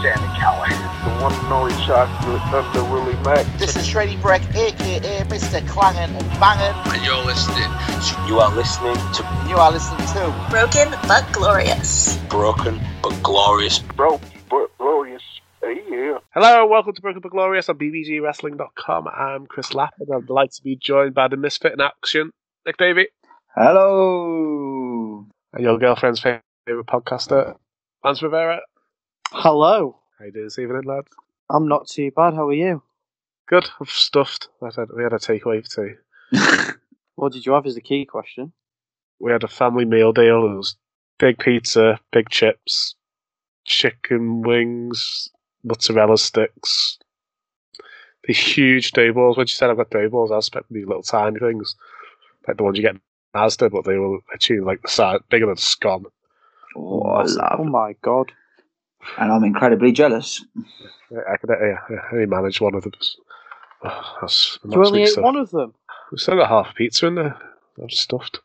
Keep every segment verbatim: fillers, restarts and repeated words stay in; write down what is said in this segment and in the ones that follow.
Sandy Callahan. The one and only shot under Willie Mack. This is Shreddy Breck, aka Mister Clangin' and Bangin'. And you're listening to... You are listening to... You are listening to... Broken But Glorious. Broken But Glorious. Broken But Glorious. Yeah. Hello, welcome to Broken But Glorious on B B G Wrestling dot com. I'm Chris Lapp, and I'd like to be joined by the misfit in action, Nick Davey. Hello. And your girlfriend's favourite podcaster, Lance Rivera. Hello. How you doing this evening, lad? I'm not too bad, how are you? Good, I'm stuffed. We had a takeaway for tea. What did you have is the key question. We had a family meal deal. It was big pizza, big chips, chicken wings, mozzarella sticks, these huge dough balls. When she said I've got dough balls, I was expecting these little tiny things, like the ones you get in Asda, but they were actually like the size, bigger than a scone. Oh, I love. Oh my god. And I'm incredibly jealous. I could only manage one of them. Oh, that's you only ate stuff. One of them? We still got half a pizza in there. I'm stuffed.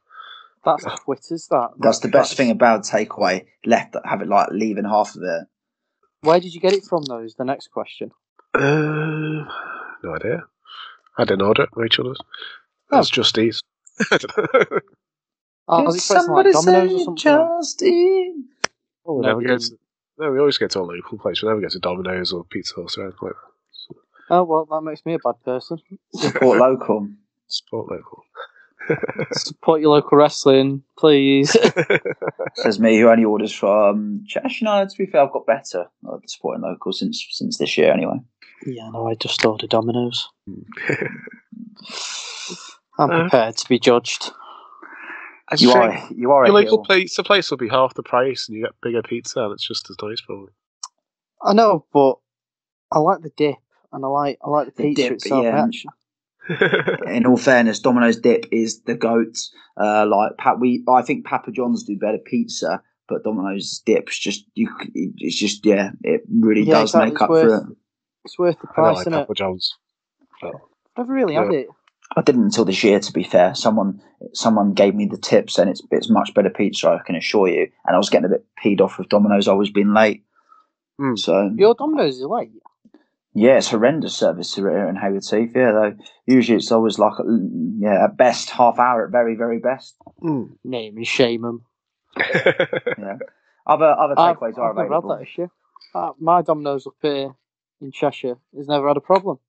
That's Twitter's that. That's the best that's... thing about takeaway. Left, have it like leaving half of it. Where did you get it from, though, is the next question. Um, no idea. I didn't order it, Rachel does. That's oh. Just Eat. Oh, was it somebody like Domino's or something? Just Eat. Oh, no, we No, we always get to a local place. We never get to Domino's or Pizza Hut or anything like that. So. Oh, well, that makes me a bad person. Support local. Support local. Support your local wrestling, please. Says me, who only orders from Cheshire. No, to be fair, I've got better at supporting local since since this year, anyway. Yeah, no, I just ordered Domino's. I'm prepared uh, to be judged. You are, you are your local pizza place will be half the price and you get bigger pizza and it's just as nice probably. I know, but I like the dip and I like I like the, the pizza dip, itself. Yeah. In all fairness, Domino's dip is the goat. Uh, like we, I think Papa John's do better pizza, but Domino's dip's just you. It's just yeah, it really yeah, does exactly. make it's up worth, for it. It's worth the price, I like isn't Papa it? John's. Oh. I've really yeah. had it. I didn't until this year, to be fair. Someone someone gave me the tips, and it's it's much better pizza, I can assure you. And I was getting a bit peed off with Domino's. I was being late. Mm. So your Domino's is late? Yeah, it's horrendous service here in Hayward's Heath. Yeah, though usually it's always like, yeah, at best, half hour at very, very best. Mm. Name and shame them. Yeah. Other, other takeaways I've, are I've available. I've never had that issue. Uh, my Domino's up here in Cheshire has never had a problem.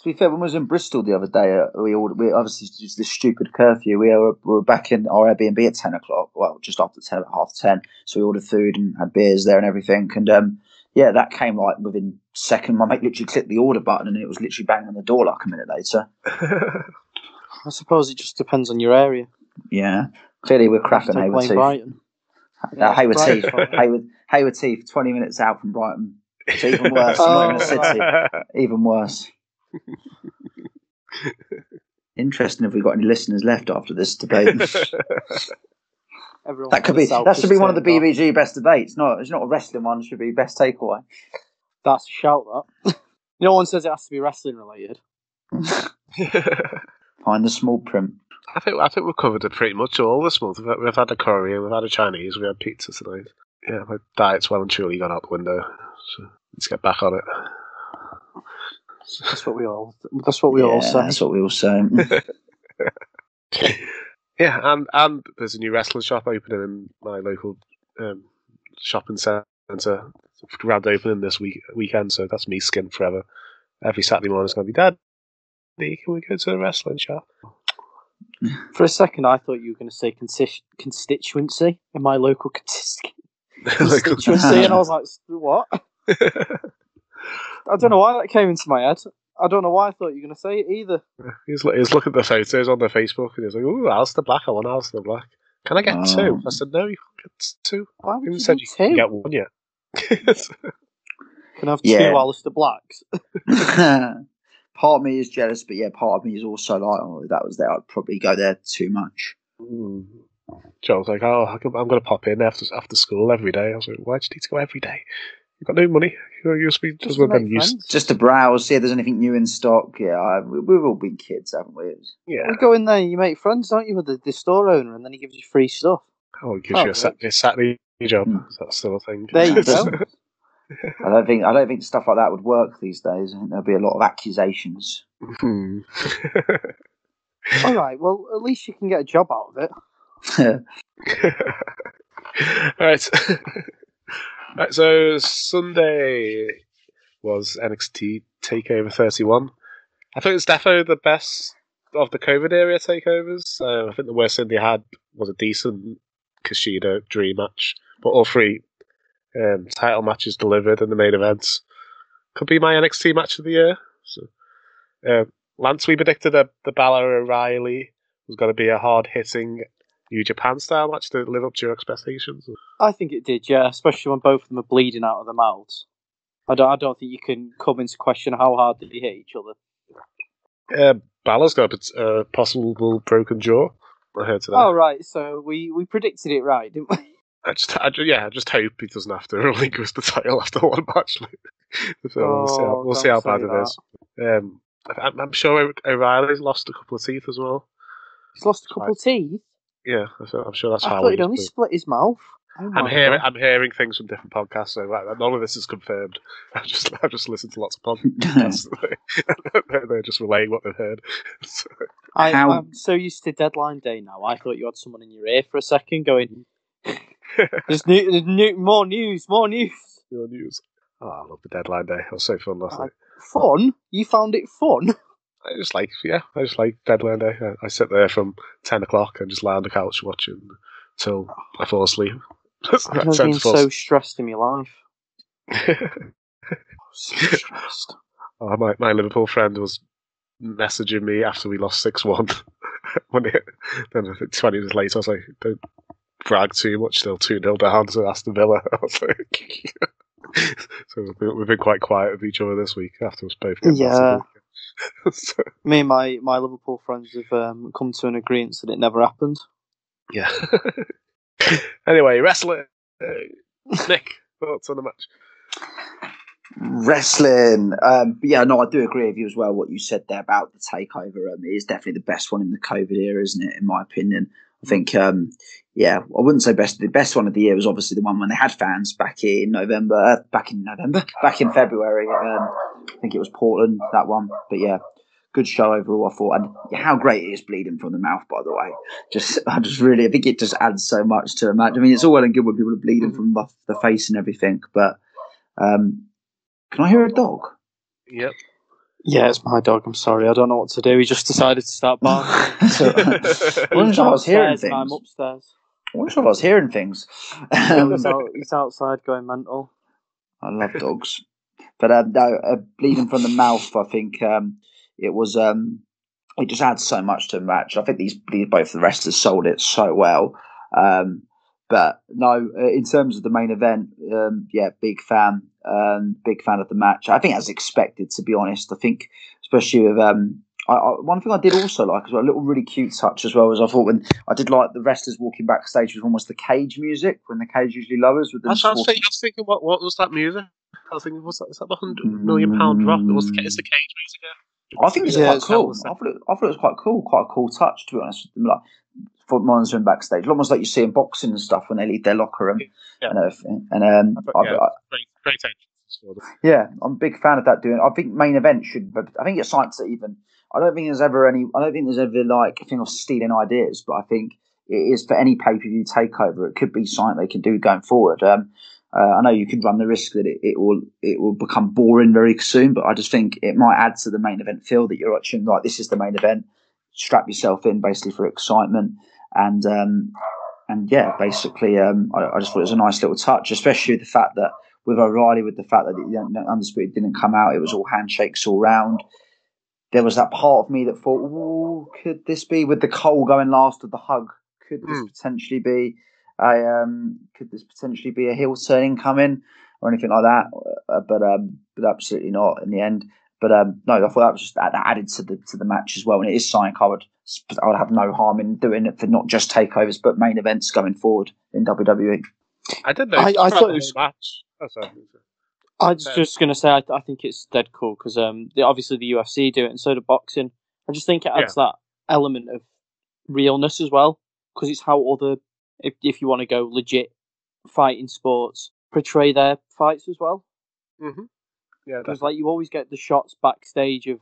To be fair, when I was in Bristol the other day, uh, we ordered, we obviously just this stupid curfew. We were, we were back in our Airbnb at ten o'clock, well, just after ten, at half ten. So we ordered food and had beers there and everything. And um, yeah, that came like within second. My mate literally clicked the order button, and it was literally banging on the door like a minute later. I suppose it just depends on your area. Yeah, clearly we're crap at Hayward's Heath. Brighton. Yeah, uh, Hayward's Heath, Hayward, Hayward's Heath, twenty minutes out from Brighton. It's even worse. Oh, in the city, even worse. Interesting if we've got any listeners left after this debate. that could be that should be one of the B B G off. Best debates. No, it's not a wrestling one, it should be best takeaway. That's a shout that. No one says it has to be wrestling related. Find the small print. I think I think we've covered it pretty much all this month. We've had a Korean, we've had a Chinese, we had pizza tonight. Yeah, my diet's well and truly gone out the window. So let's get back on it. That's what we all. That's what we yeah, all say. That's what we all say. Yeah, and and there's a new wrestling shop opening in my local um, shopping centre. Grand opening this week weekend, so that's me skinned forever. Every Saturday morning, it's going to be Dad. Can we go to the wrestling shop? For a second, I thought you were going to say consi- constituency in my local contis- constituency, and I was like, what? I don't know why that came into my head. I don't know why I thought you were going to say it either. He's, he's looking at the photos on their Facebook and he's like, ooh, Alistair Black, I want Alistair Black. Can I get um, two? I said, no, you can't get two. Why would you said you can't get one yet. Can I have yeah. two Alistair Blacks? Part of me is jealous, but yeah, part of me is also like, oh, if that was there, I'd probably go there too much. Mm. John's like, oh, I'm going to pop in after after school every day. I was like, why do you need to go every day? You've got no money. You're just just, used. just to browse, see if there's anything new in stock. Yeah, we've all been kids, haven't we? Yeah. You go in there, you make friends, don't you, with the, the store owner, and then he gives you free stuff. Oh, he gives oh, you a Saturday, Saturday job. Mm. That's still a thing. There you go. I don't think I don't think stuff like that would work these days. I think there'll be a lot of accusations. Mm-hmm. All right. Well, at least you can get a job out of it. All right. All right. So Sunday was N X T Takeover thirty-one. I think it's defo the best of the COVID era takeovers. Uh, I think the worst thing they had was a decent Kushida dream match, but all three. Um, title matches delivered in the main events. Could be my N X T match of the year. So, uh, Lance, we predicted that the Balor O'Reilly was going to be a hard-hitting New Japan style match to live up to your expectations. I think it did, yeah, especially when both of them are bleeding out of their mouths. I don't, I don't think you can come into question how hard they hit each other. Uh, Balor's got a uh, possible broken jaw. I heard today. Oh, right, so we, we predicted it right, didn't we? I just, I, yeah, I just hope he doesn't have to relinquish the title after one match. so oh, we'll see how, we'll see how bad that. it is. Um, I'm, I'm sure O'Reilly's lost a couple of teeth as well. He's lost a couple I, of teeth? Yeah, I'm sure that's I how. I thought he'd only been. split his mouth. Oh I'm hearing, God. I'm hearing things from different podcasts. So right, none of this is confirmed. I've just, I've just listened to lots of podcasts. They're just relaying what they've heard. so, I, I'm so used to deadline day now. I thought you had someone in your ear for a second going. there's, new, there's new, more news, more news. More news. Oh, I love the deadline day. It was so fun last uh, night. Fun? You found it fun? I just like, yeah, I just like deadline day. I, I sit there from ten o'clock and just lie on the couch watching till I fall asleep. I've never been so stressed in my life. so stressed. Oh, my, my Liverpool friend was messaging me after we lost six one. When it, then I think twenty minutes later, I was like, don't brag too much, still two nil down to Aston Villa. I was like, so we've been quite quiet with each other this week after us both getting yeah. so. Me and my, my Liverpool friends have um, come to an agreement that it never happened. Yeah. Anyway, wrestling. Nick, thoughts on the match? Wrestling. Um, yeah, no, I do agree with you as well, what you said there about the takeover. Um, it is definitely the best one in the COVID era, isn't it, in my opinion? I think, um, yeah, I wouldn't say best. The best one of the year was obviously the one when they had fans back in November, uh, back in November, back in February. Um, I think it was Portland, that one. But yeah, good show overall, I thought. And yeah, how great it is bleeding from the mouth, by the way. Just, I just really, I think it just adds so much to a match. I mean, it's all well and good when people are bleeding from the, the face and everything, but um, can I hear a dog? Yep. Yeah, it's my dog. I'm sorry. I don't know what to do. He just decided to start barking. so, uh, I'm sure I was hearing things. I'm upstairs. I'm sure I was hearing things. Um, he's, out, he's outside going mental. I love dogs. But uh, no, uh, bleeding from the mouth, I think um, it was. Um, it just adds so much to a match. I think these, these both the wrestlers sold it so well. Um, but no, in terms of the main event, um, yeah, big fan. Um, big fan of the match. I think as expected, to be honest. I think, especially with um, I, I, one thing I did also like as well, a little really cute touch as well, was I thought when I did like the wrestlers walking backstage with almost the cage music when the cage usually lowers. With I, I was thinking, what what was that music? I was thinking, was that is that the hundred million pound rock? Or was the, is the cage music? Again? I think it's yeah, quite it's cool. I thought, it, I thought it was quite cool, quite a cool touch, to be honest. Like monitors in backstage, almost like you see in boxing and stuff when they leave their locker room yeah. and everything. And um, I thought, yeah, I, great, great sort of. yeah, I'm a big fan of that. Doing, I think main event should. But I think it's like to even. I don't think there's ever any. I don't think there's ever like a thing of stealing ideas. But I think it is for any pay per view takeover. It could be something they can do going forward. Um, uh, I know you could run the risk that it, it will it will become boring very soon. But I just think it might add to the main event feel that you're watching. Like this is the main event. Strap yourself in basically for excitement. And um, and yeah, basically, um, I, I just thought it was a nice little touch, especially with the fact that with O'Reilly, with the fact that the Undisputed didn't come out, it was all handshakes all round. There was that part of me that thought, "Ooh, could this be with the Cole going last with the hug? Could this mm. potentially be a um, could this potentially be a heel turn incoming or anything like that?" Uh, but um, but absolutely not in the end. But um, no, I thought that was just that added to the to the match as well. And it is something I would I would have no harm in doing it for not just takeovers but main events going forward in W W E. I did. I, I thought it was match. Oh, sorry. I was just going to say, I, I think it's dead cool because um, the, obviously the U F C do it and so do boxing. I just think it adds yeah. that element of realness as well because it's how other, if, if you want to go legit fighting sports, portray their fights as well. Mm-hmm. Yeah, because like you always get the shots backstage of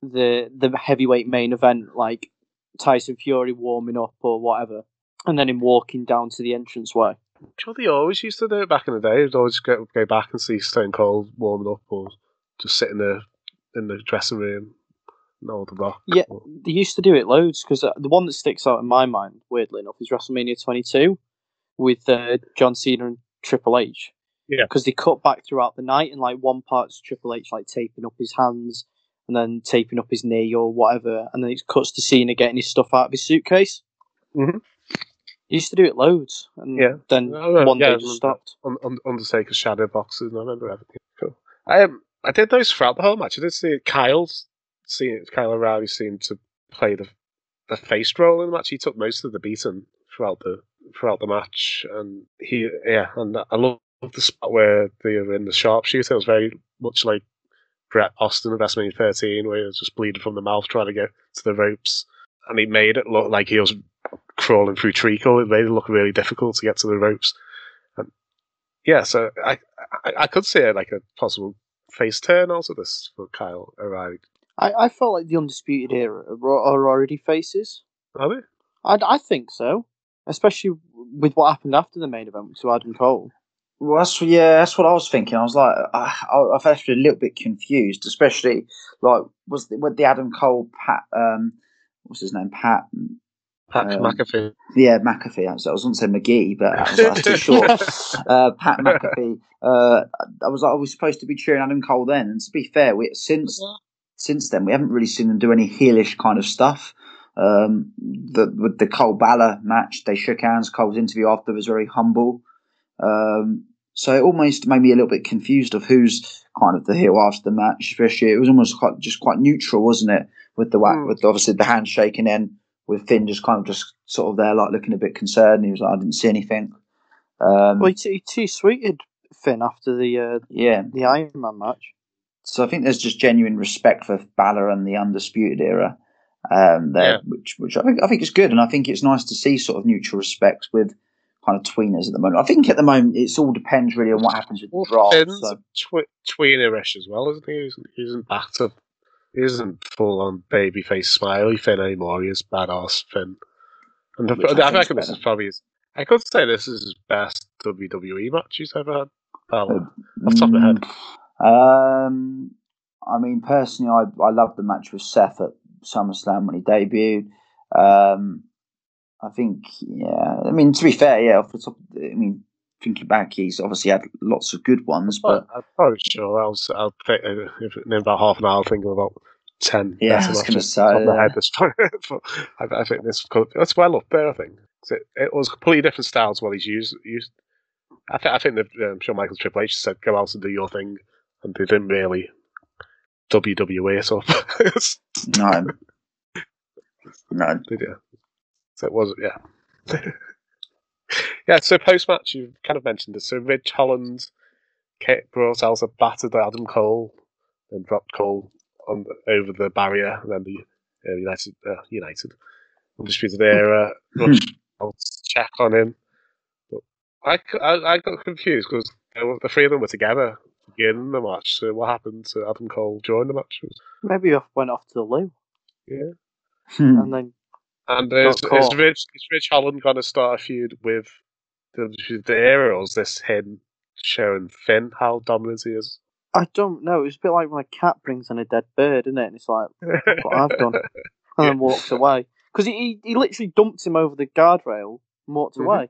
the the heavyweight main event, like Tyson Fury warming up or whatever, and then him walking down to the entranceway. I'm sure they always used to do it back in the day. You'd always go, go back and see Stone Cold warming up or just sitting there in the dressing room and all the rock. Yeah, they used to do it loads because the one that sticks out in my mind, weirdly enough, is WrestleMania twenty-two with uh, John Cena and Triple H. Yeah. Because they cut back throughout the night and like one part's Triple H like taping up his hands and then taping up his knee or whatever, and then it cuts to Cena getting his stuff out of his suitcase. Mm-hmm. He used to do it loads, and yeah. then remember, one day yeah, just stopped. Undertaker's shadow boxes, and I remember everything. Cool. I um, I did those throughout the whole match. I did see Kyle's, see Kyle O'Reilly seemed to play the the face role in the match. He took most of the beating throughout the throughout the match, and he yeah, and I love the spot where they were in the sharpshooter. It was very much like Brett Austin of WrestleMania thirteen, where he was just bleeding from the mouth trying to get to the ropes, and he made it look like he was crawling through treacle. It made it look really difficult to get to the ropes. And yeah, so I I, I could see a, like a possible face turn out of this for Kyle O'Reilly. I, I felt like the Undisputed Era are already faces. Are they? I, I think so. Especially with what happened after the main event to Adam Cole. Well, that's, yeah, that's what I was thinking. I was like, I, I, I've actually a little bit confused, especially like, was the, with the Adam Cole, Pat, um, what's his name, Pat... Pat um, McAfee. Yeah, McAfee. I was, I was going to say McGee, but I was like, that's too short. uh, Pat McAfee. Uh, I was like, are we supposed to be cheering Adam Cole then? And to be fair, we since yeah. since then, we haven't really seen them do any heelish kind of stuff. Um, the, with the Cole Balor match, they shook hands. Cole's interview after was very humble. Um, so it almost made me a little bit confused of who's kind of the heel after the match. Especially, it was almost quite, just quite neutral, wasn't it? With the mm. with obviously the handshake and then with Finn just kind of just sort of there, like, looking a bit concerned. He was like, I didn't see anything. Um, well, he too, too sweeted Finn after the uh, yeah the Iron Man match. So I think there's just genuine respect for Balor and the Undisputed Era um, there, yeah. which which I think, I think is good. And I think it's nice to see sort of mutual respect with kind of tweeners at the moment. I think at the moment it's all depends really on what happens with the draft. Finn's so. tw- tweenerish as well, isn't he? He isn't back to... He isn't full-on babyface smiley Finn anymore. He is badass Finn. And the, I, I reckon this is probably his... I could say this is his best W W E match he's ever had. Balor. Off the top of my head. Um, I mean, personally, I, I loved the match with Seth at SummerSlam when he debuted. Um, I think, yeah... I mean, to be fair, yeah, off the top... Of the, I mean... Thinking back, he's obviously had lots of good ones, but oh, oh sure, I'll, I'll think in about half an hour. I'll think of about ten. Yeah, I was going to say. I think this that's well up there. I think it, it was completely different styles. What he's used, used. I think I think that um, Shawn Michaels, Triple H said, "Go out and do your thing," and they didn't really W W E it up. no, no, they did. So it was, yeah. Yeah, so post-match, you kind of mentioned this. So Ridge Holland brought out a battered Adam Cole and dropped Cole on, over the barrier, and then the uh, United, uh, United Undisputed Era rushed out to check on him. But I, I, I got confused because the three of them were together in the match, so what happened to Adam Cole during the match? Maybe he went off to the loo. Yeah. Hmm. And then... And is, oh, cool. is, Ridge, is Ridge Holland going to start a feud with the, the Era, or is this him showing Finn how dominant he is? I don't know. It's a bit like when a cat brings in a dead bird, isn't it? And it's like, that's what I've done. And then walks away. Because he, he literally dumped him over the guardrail and walked mm-hmm. away.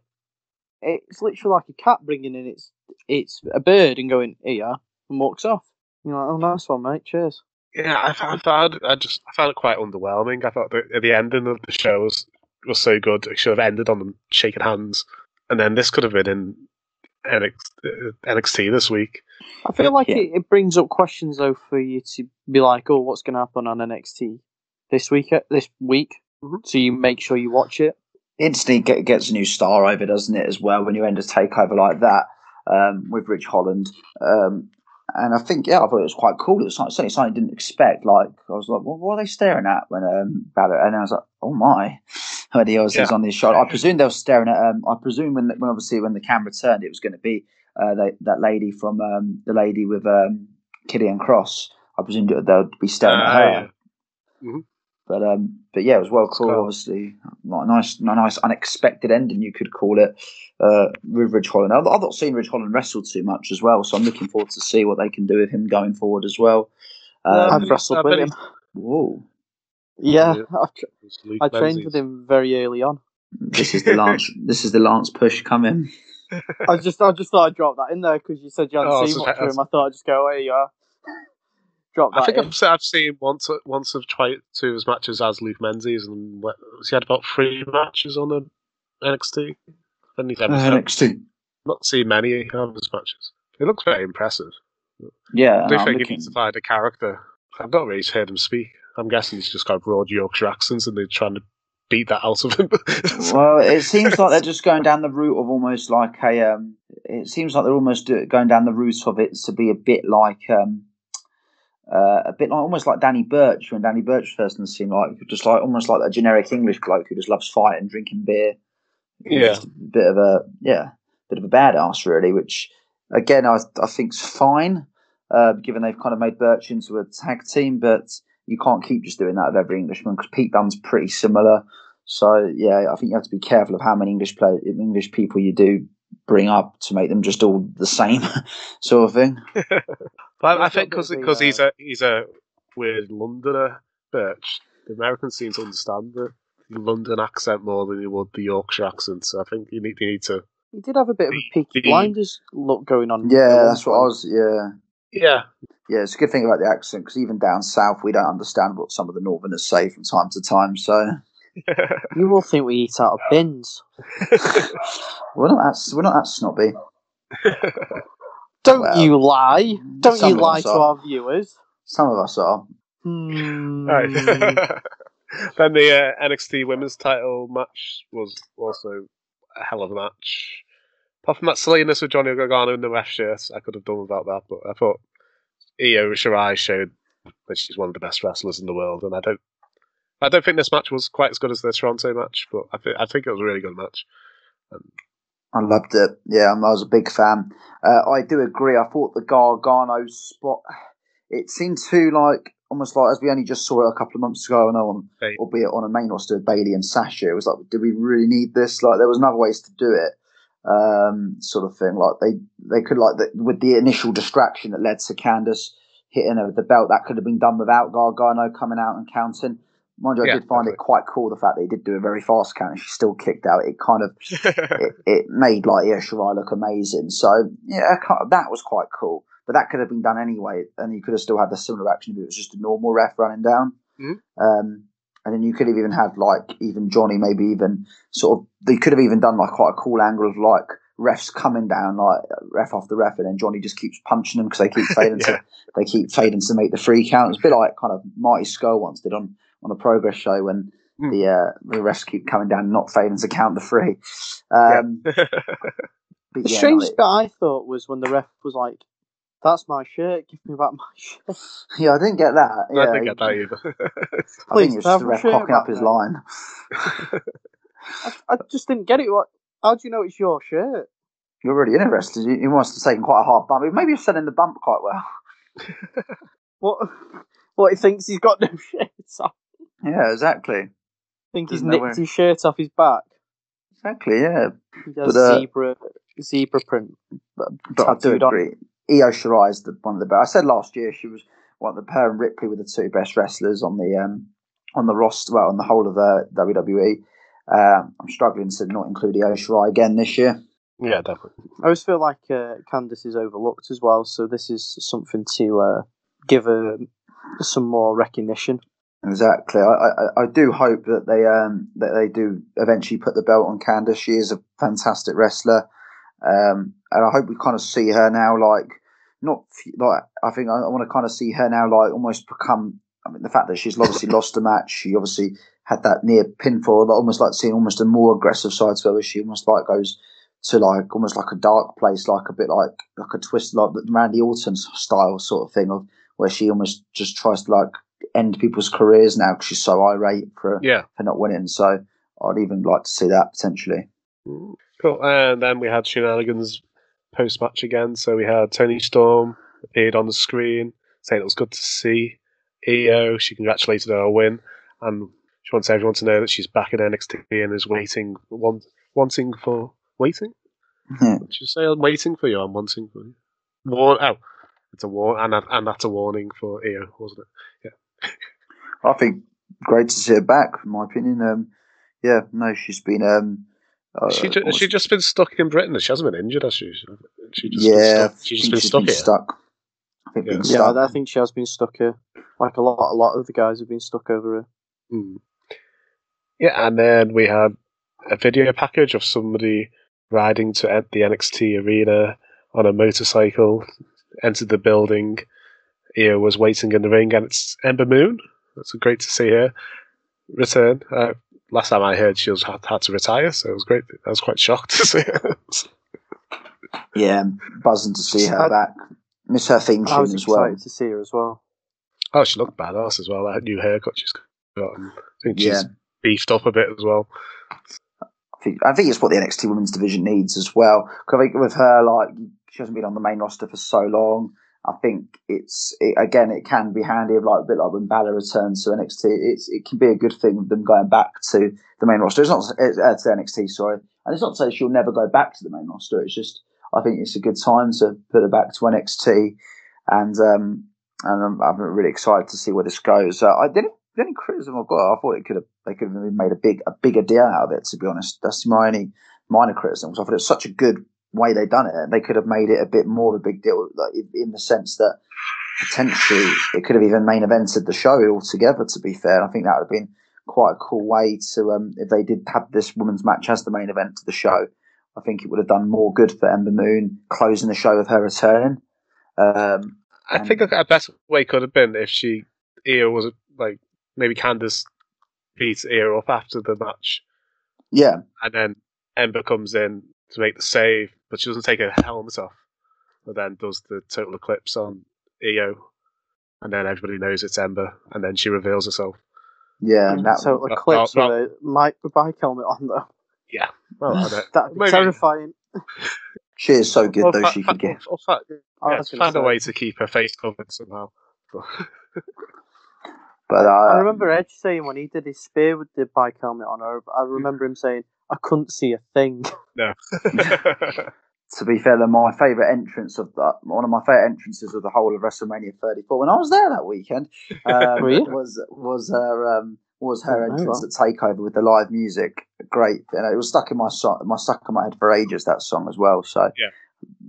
It's literally like a cat bringing in its its a bird and going, here you are, and walks off. And you're like, oh, nice one, mate. Cheers. Yeah, I found, I found I just I found it quite underwhelming. I thought the, the ending of the show was, was so good. It should have ended on them shaking hands, and then this could have been in N X T this week. I feel like yeah. it, it brings up questions though for you to be like, oh, what's going to happen on N X T this week? This week, mm-hmm. so you make sure you watch it. Instantly get, gets a new star over, doesn't it? As well, when you end a takeover like that um, with Ridge Holland, um, and I think yeah, I thought it was quite cool. It was certainly something I didn't expect. Like I was like, well, what are they staring at when um, Balor? And I was like, oh my. When he was, yeah. was on his shoulder, I presume they were staring at. Um, I presume when, when obviously when the camera turned, it was going to be uh, they, that lady from um, the lady with um, Killian Cross. I presume they would be staring uh, at her. Yeah. Mm-hmm. But um, but yeah, it was well cool. cool. Obviously, not a nice, not a nice unexpected ending, you could call it. Uh, with Ridge Holland, I've, I've not seen Ridge Holland wrestle too much as well, so I'm looking forward to see what they can do with him going forward as well. Um, I've wrestled with him. Whoa. Yeah, I, tra- I trained with him very early on. This is the Lance. This is the Lance push coming. I just, I just thought I'd drop that in there because you said you hadn't oh, seen much of him. I thought I'd just go, oh, here you are. Drop that I think in. I've, I've seen once, once I've tried two as matches as Luke Menzies, and he had about three matches on the N X T. Then he's uh, N X T. I've not seen many of his matches. It looks very impressive. Yeah, I do no, think I'm he looking... needs to find a character. I've not really heard him speak. I'm guessing he's just got broad Yorkshire accents and they're trying to beat that out of him. Well, it seems like they're just going down the route of almost like a... Um, it seems like they're almost going down the route of it to be a bit like... Um, uh, a bit like, almost like Danny Burch, when Danny Burch first seemed like... Just like almost like a generic English bloke who just loves fighting, drinking beer. Yeah. Just a bit of a... Yeah. Bit of a badass, really, which, again, I, I think's fine, uh, given they've kind of made Burch into a tag team, but... You can't keep just doing that of every Englishman because Pete Dunne's pretty similar. So, yeah, I think you have to be careful of how many English play, English people you do bring up to make them just all the same sort of thing. But I, I think because uh, he's a he's a weird Londoner, Birch, the Americans seem to understand the London accent more than you would the Yorkshire accent. So I think you need, you need to... He did have a bit of a Peaky Blinders look going on. Yeah, that's what I was... Yeah. Yeah. Yeah, it's a good thing about the accent, because even down south, we don't understand what some of the northerners say from time to time, so... You all think we eat out of bins. we're, not that, we're not that snobby. Don't well, you lie. Don't you lie to our viewers. Some of us are. Mm. Right. Then the uh, N X T women's title match was also a hell of a match. Apart from that silliness with Johnny Gargano in the ref shirts, I could have done without that, but I thought... Io Shirai showed that she's one of the best wrestlers in the world, and I don't, I don't think this match was quite as good as the Toronto match, but I think I think it was a really good match. Um, I loved it. Yeah, I was a big fan. Uh, I do agree. I thought the Gargano spot, it seemed too like almost like as we only just saw it a couple of months ago, and on hey. albeit on a main roster of Bayley and Sasha, it was like, do we really need this? Like there was another ways to do it. Um, sort of thing, like they they could like the, with the initial distraction that led to Candice hitting her with the belt, that could have been done without Gargano coming out and counting. Mind you, I yeah, did find definitely. it quite cool the fact that he did do a very fast count and she still kicked out. It kind of it, it made like Io Shirai look amazing. So yeah, that was quite cool. But that could have been done anyway, and you could have still had the similar action if it was just a normal ref running down. Mm-hmm. Um, And then you could have even had, like, even Johnny, maybe even sort of, they could have even done, like, quite a cool angle of, like, refs coming down, like, ref after ref, and then Johnny just keeps punching them because they keep failing yeah. to they keep failing to make the free count. It's a bit like kind of Marty Scurll once did on, on a Progress show when mm. the uh, the refs keep coming down and not failing to count the free. Um, yeah. but the yeah, strange like, bit I thought was when the ref was like, that's my shirt, give me back my shirt. Yeah, I didn't get that. Yeah, I didn't get that either. I think it was just the ref cocking up his line. I, I just didn't get it. What? How do you know it's your shirt? You're really interested. You, you must have taken quite a hard bump. Maybe you're selling the bump quite well. What? What, he thinks he's got no shirts on? Yeah, exactly. Think There's he's nicked no his shirt off his back? Exactly, yeah. He does but, uh, zebra, zebra print. But, but I do agree. On. Io Shirai is the, one of the best. I said last year she was one of the her and Ripley were the two best wrestlers on the um, on the roster, well, on the whole of the W W E. Uh, I'm struggling to not include Io Shirai again this year. Yeah, definitely. I always feel like uh, Candice is overlooked as well, so this is something to uh, give her some more recognition. Exactly. I, I, I do hope that they um, that they do eventually put the belt on Candice. She is a fantastic wrestler. Um, and I hope we kind of see her now, like not like I think I, I want to kind of see her now like almost become. I mean, the fact that she's obviously lost a match, she obviously had that near pinfall. Like, almost like seeing almost a more aggressive side to her, where she almost like goes to like almost like a dark place, like a bit like like a twist, like the Randy Orton style sort of thing, of where she almost just tries to like end people's careers now because she's so irate for yeah. for not winning. So I'd even like to see that potentially. Cool. And then we had shenanigans post match again. So we had Tony Storm appeared on the screen saying it was good to see Io. She congratulated her on a win, and she wants everyone to know that she's back in N X T and is waiting, want, wanting for waiting. Yeah. Did you say I'm waiting for you? I'm wanting for you. War- oh, it's a war, and, and that's a warning for Io, wasn't it? Yeah. I think great to see her back. In my opinion, um, yeah, no, she's been. Um, Uh, she ju- she just been stuck in Britain. She hasn't been injured, has she? She just yeah, been stuck. She's just been, she's stuck, been here. stuck. I think yeah. Been stuck. Yeah, I think she has been stuck here. Like a lot, a lot of the guys have been stuck over her. Mm. Yeah, and then we had a video package of somebody riding to the N X T arena on a motorcycle, entered the building. Io was waiting in the ring, and it's Ember Moon. That's great to see her return. Uh, Last time I heard, she was had to retire, so it was great. I was quite shocked to see her. Yeah, buzzing to see her back. Miss her theme tune as well. I was excited to see her as well. Oh, she looked badass as well. That new haircut she's got, and I think she's yeah. beefed up a bit as well. I think I think it's what the N X T Women's Division needs as well. Cause I think with her, like she hasn't been on the main roster for so long. I think it's it, again. It can be handy, like a bit like when Balor returns to N X T. It's it can be a good thing them going back to the main roster. It's not it's, uh, to N X T, sorry, and it's not to say she'll never go back to the main roster. It's just I think it's a good time to put her back to N X T, and um, and I'm, I'm really excited to see where this goes. Uh, I didn't the only criticism I've got. I thought it could have they could have made a big a bigger deal out of it. To be honest, that's my only minor criticism. Because I thought it's such a good way they done it, they could have made it a bit more of a big deal, like, in the sense that potentially it could have even main evented the show altogether, to be fair. And I think that would have been quite a cool way to um, if they did have this women's match as the main event to the show. I think it would have done more good for Ember Moon closing the show with her returning. um, I think a better way could have been if she Io was like maybe Candice beats Io up after the match, yeah, and then Ember comes in to make the save, but she doesn't take her helmet off, and then does the total eclipse on Io, and then everybody knows it's Ember, and then she reveals herself. Yeah, and that total eclipse with a bike helmet on though. Yeah, well, I don't. That'd be Maybe. terrifying. She is so good well, though. Fa- she fa- can get. Fa- fa- yeah, find say. a way to keep her face covered somehow. But uh, I remember Edge saying when he did his spear with the bike helmet on her, I remember him saying, I couldn't see a thing. No. To be fair, my favourite entrance of that, one of my favourite entrances of the whole of WrestleMania thirty-four, when I was there that weekend, um, was was her um, was her entrance at Takeover with the live music. Great, and it was stuck in my so- my stuck in my head for ages, that song as well. So yeah.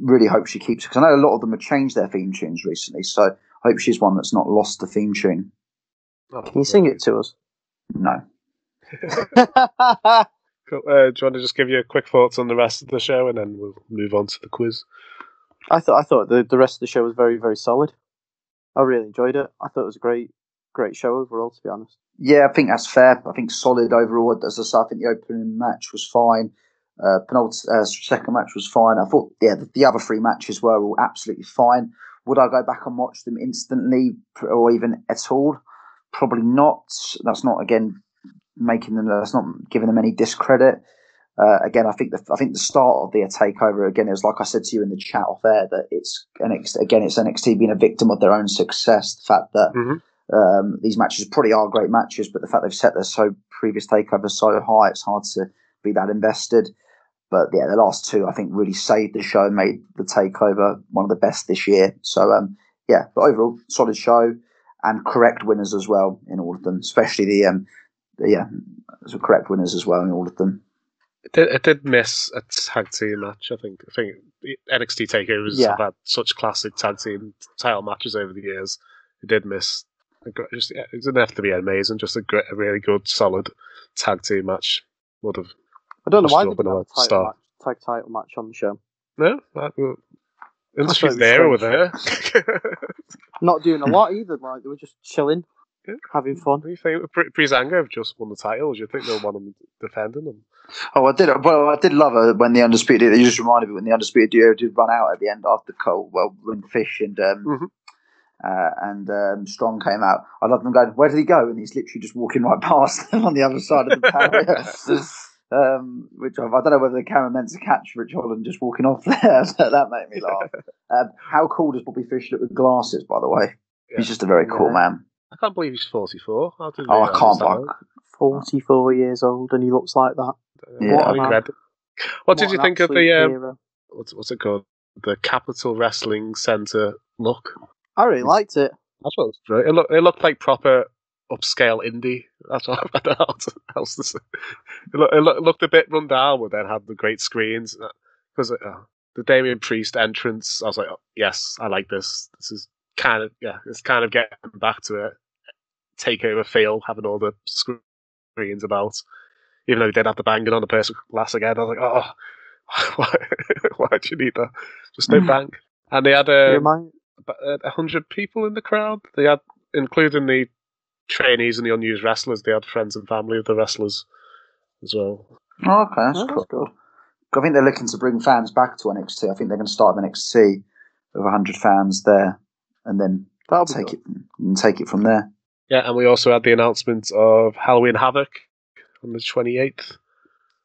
Really hope she keeps it, because I know a lot of them have changed their theme tunes recently. So I hope she's one that's not lost the theme tune. Oh, Can you sing it to us? No. Cool. Uh, do you want to just give your quick thoughts on the rest of the show, and then we'll move on to the quiz? I thought I thought the, the rest of the show was very, very solid. I really enjoyed it. I thought it was a great, great show overall, to be honest. Yeah, I think that's fair. I think solid overall. As I said, I think the opening match was fine. Uh, penult- uh, second match was fine. I thought, yeah, the, the other three matches were all absolutely fine. Would I go back and watch them instantly or even at all? Probably not. That's not, again... making them that's not giving them any discredit. Uh, again, I think the I think the start of the takeover again is like I said to you in the chat off air, that it's N X T, again it's N X T being a victim of their own success. The fact that mm-hmm. um, these matches probably are great matches, but the fact they've set their so previous takeover so high, it's hard to be that invested. But yeah, the last two I think really saved the show, made the takeover one of the best this year. So um, yeah, but overall solid show and correct winners as well in all of them, especially the. Um, Yeah, some correct winners as well in all of them. It did, it did miss a tag team match, I think. I think N X T takeovers yeah. have had such classic tag team title matches over the years. It did miss. Just, it didn't have to be amazing. Just a, great, a really good, solid tag team match would have. I don't know why they didn't have a title match, tag title match on the show. No, that, It looks like they were there. Not doing a lot either, like they were just chilling, yeah. having fun. What do you think? Breezango have just won the titles. You think they'll want them defending them? Oh, I did. Well, I did love it when the Undisputed. You just reminded me when the Undisputed Era did run out at the end after Cole, well, when Fish and um, mm-hmm. uh, and um, Strong came out. I love them going, where did he go? And he's literally just walking right past them on the other side of the barrier. Um, which I don't know whether Cameron meant to catch Ridge Holland just walking off there. That made me laugh. Um, how cool does Bobby Fish look with glasses, by the way? Yeah. He's just a very cool yeah. man. I can't believe he's forty-four. How did oh, I can't. Bug. forty-four years old and he looks like that. Yeah. What, what, what did you think of the, um, what's, what's it called? The Capital Wrestling Centre look? I really liked it. That's what it was great. It, look, it looked like proper upscale indie. That's all I don't know how else to say. It, look, it look, looked a bit run down, but then had the great screens. Because uh, the Damien Priest entrance, I was like, oh, yes, I like this. This is kind of, yeah, it's kind of getting back to a takeover feel, having all the screens about. Even though he did have the banging on the person last again, I was like, oh, why, why do you need that? Just no bang. And they had a um, one hundred people in the crowd. They had, including the trainees and the unused wrestlers, they had friends and family of the wrestlers as well. Oh, okay, that's, yeah, cool. that's cool. I think they're looking to bring fans back to N X T. I think they're going to start with N X T with one hundred fans there, and then That'll take it and take it from there. Yeah, and we also had the announcement of Halloween Havoc on the twenty-eighth.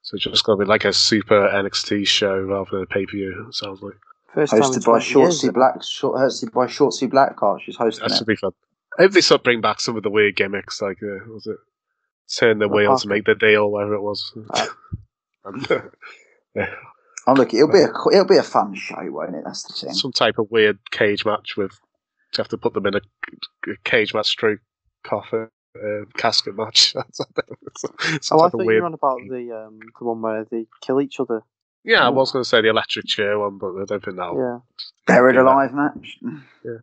So it's just going to be like a super N X T show rather than a pay-per-view, it sounds like. First hosted by Shotzi Black. Short, hosted by Shotzi Black. Oh, she's hosting that it. That should be fun. I hope they sort of bring back some of the weird gimmicks, like uh, was it turn the wheel to make the deal, whatever it was. Uh, and, uh, yeah. I'm looking. It'll be a it'll be a fun show, won't it? That's the thing. Some type of weird cage match with you have to put them in a, a cage match through coffin uh, casket match. Oh, I thought weird... you were on about the um, the one where they kill each other. Yeah, I was going to say the electric chair one, but I don't think that. Yeah, buried alive that. match. Yeah,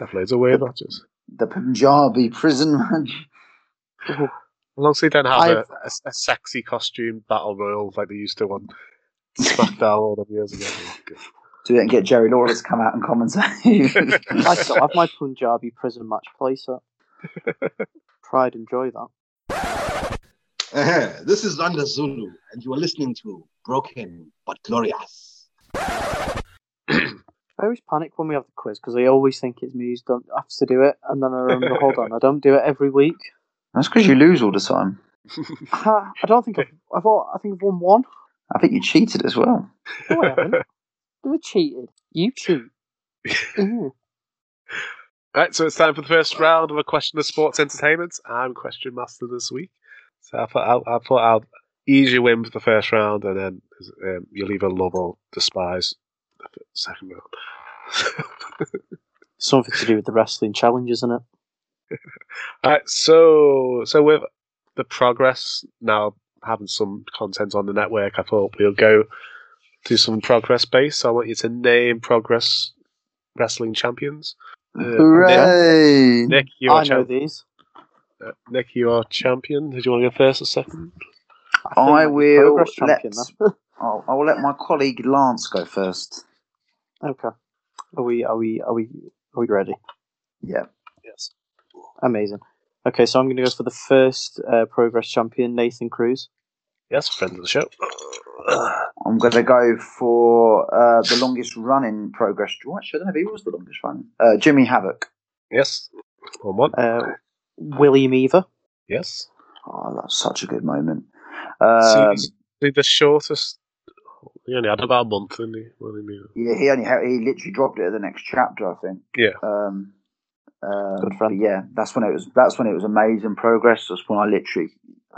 have loads of weird matches. The Punjabi prison match. As long as they don't have a, a, a sexy costume battle royal like they used to on SmackDown all the years ago. Do it and get Jerry Lawler to come out and commentate. I still have my Punjabi prison match playset. Try and enjoy that. Uh-huh. This is Under Zulu, and you are listening to Broken But Glorious. I always panic when we have the quiz because I always think it's me who don't have to do it, and then I remember, hold on, I don't do it every week. That's because you lose all the time. uh, I don't think I've, I've all, I think I've won one. I think you cheated as well. No, I haven't. You cheated. You cheat. Ooh. Right, so it's time for the first round of A Question of Sports Entertainment. I'm Question Master this week, so I thought I'll, I thought I'll ease you in for the first round, and then um, you'll either love or despise. Second round. Something to do with the wrestling challenge, isn't it? Alright, so so with the Progress now having some content on the network, I thought we'll go do some Progress based. So I want you to name Progress wrestling champions. Uh, Hooray! Nick, Nick you are I champ- know these. Uh, Nick, you are champion. Did you want to go first or second? I, I will. Progress champion. I'll, I'll let my colleague Lance go first. Okay. Are we? Are we? Are we? Are we ready? Yeah. Yes. Amazing. Okay, so I'm going to go for the first uh, Progress champion, Nathan Cruz. Yes, friend of the show. I'm going to go for uh, the longest running Progress. Actually, I don't know if he was the longest running. Uh, Jimmy Havoc. Yes. One one. Uh, William Evers. Yes. Oh, that's such a good moment. Um, See, the shortest. He only had about a month, didn't he? William Evers. Yeah, he only had, he literally dropped it at the next chapter, I think. Yeah. Um, um, Good friend. Yeah, that's when it was. That's when it was amazing Progress. That's when I literally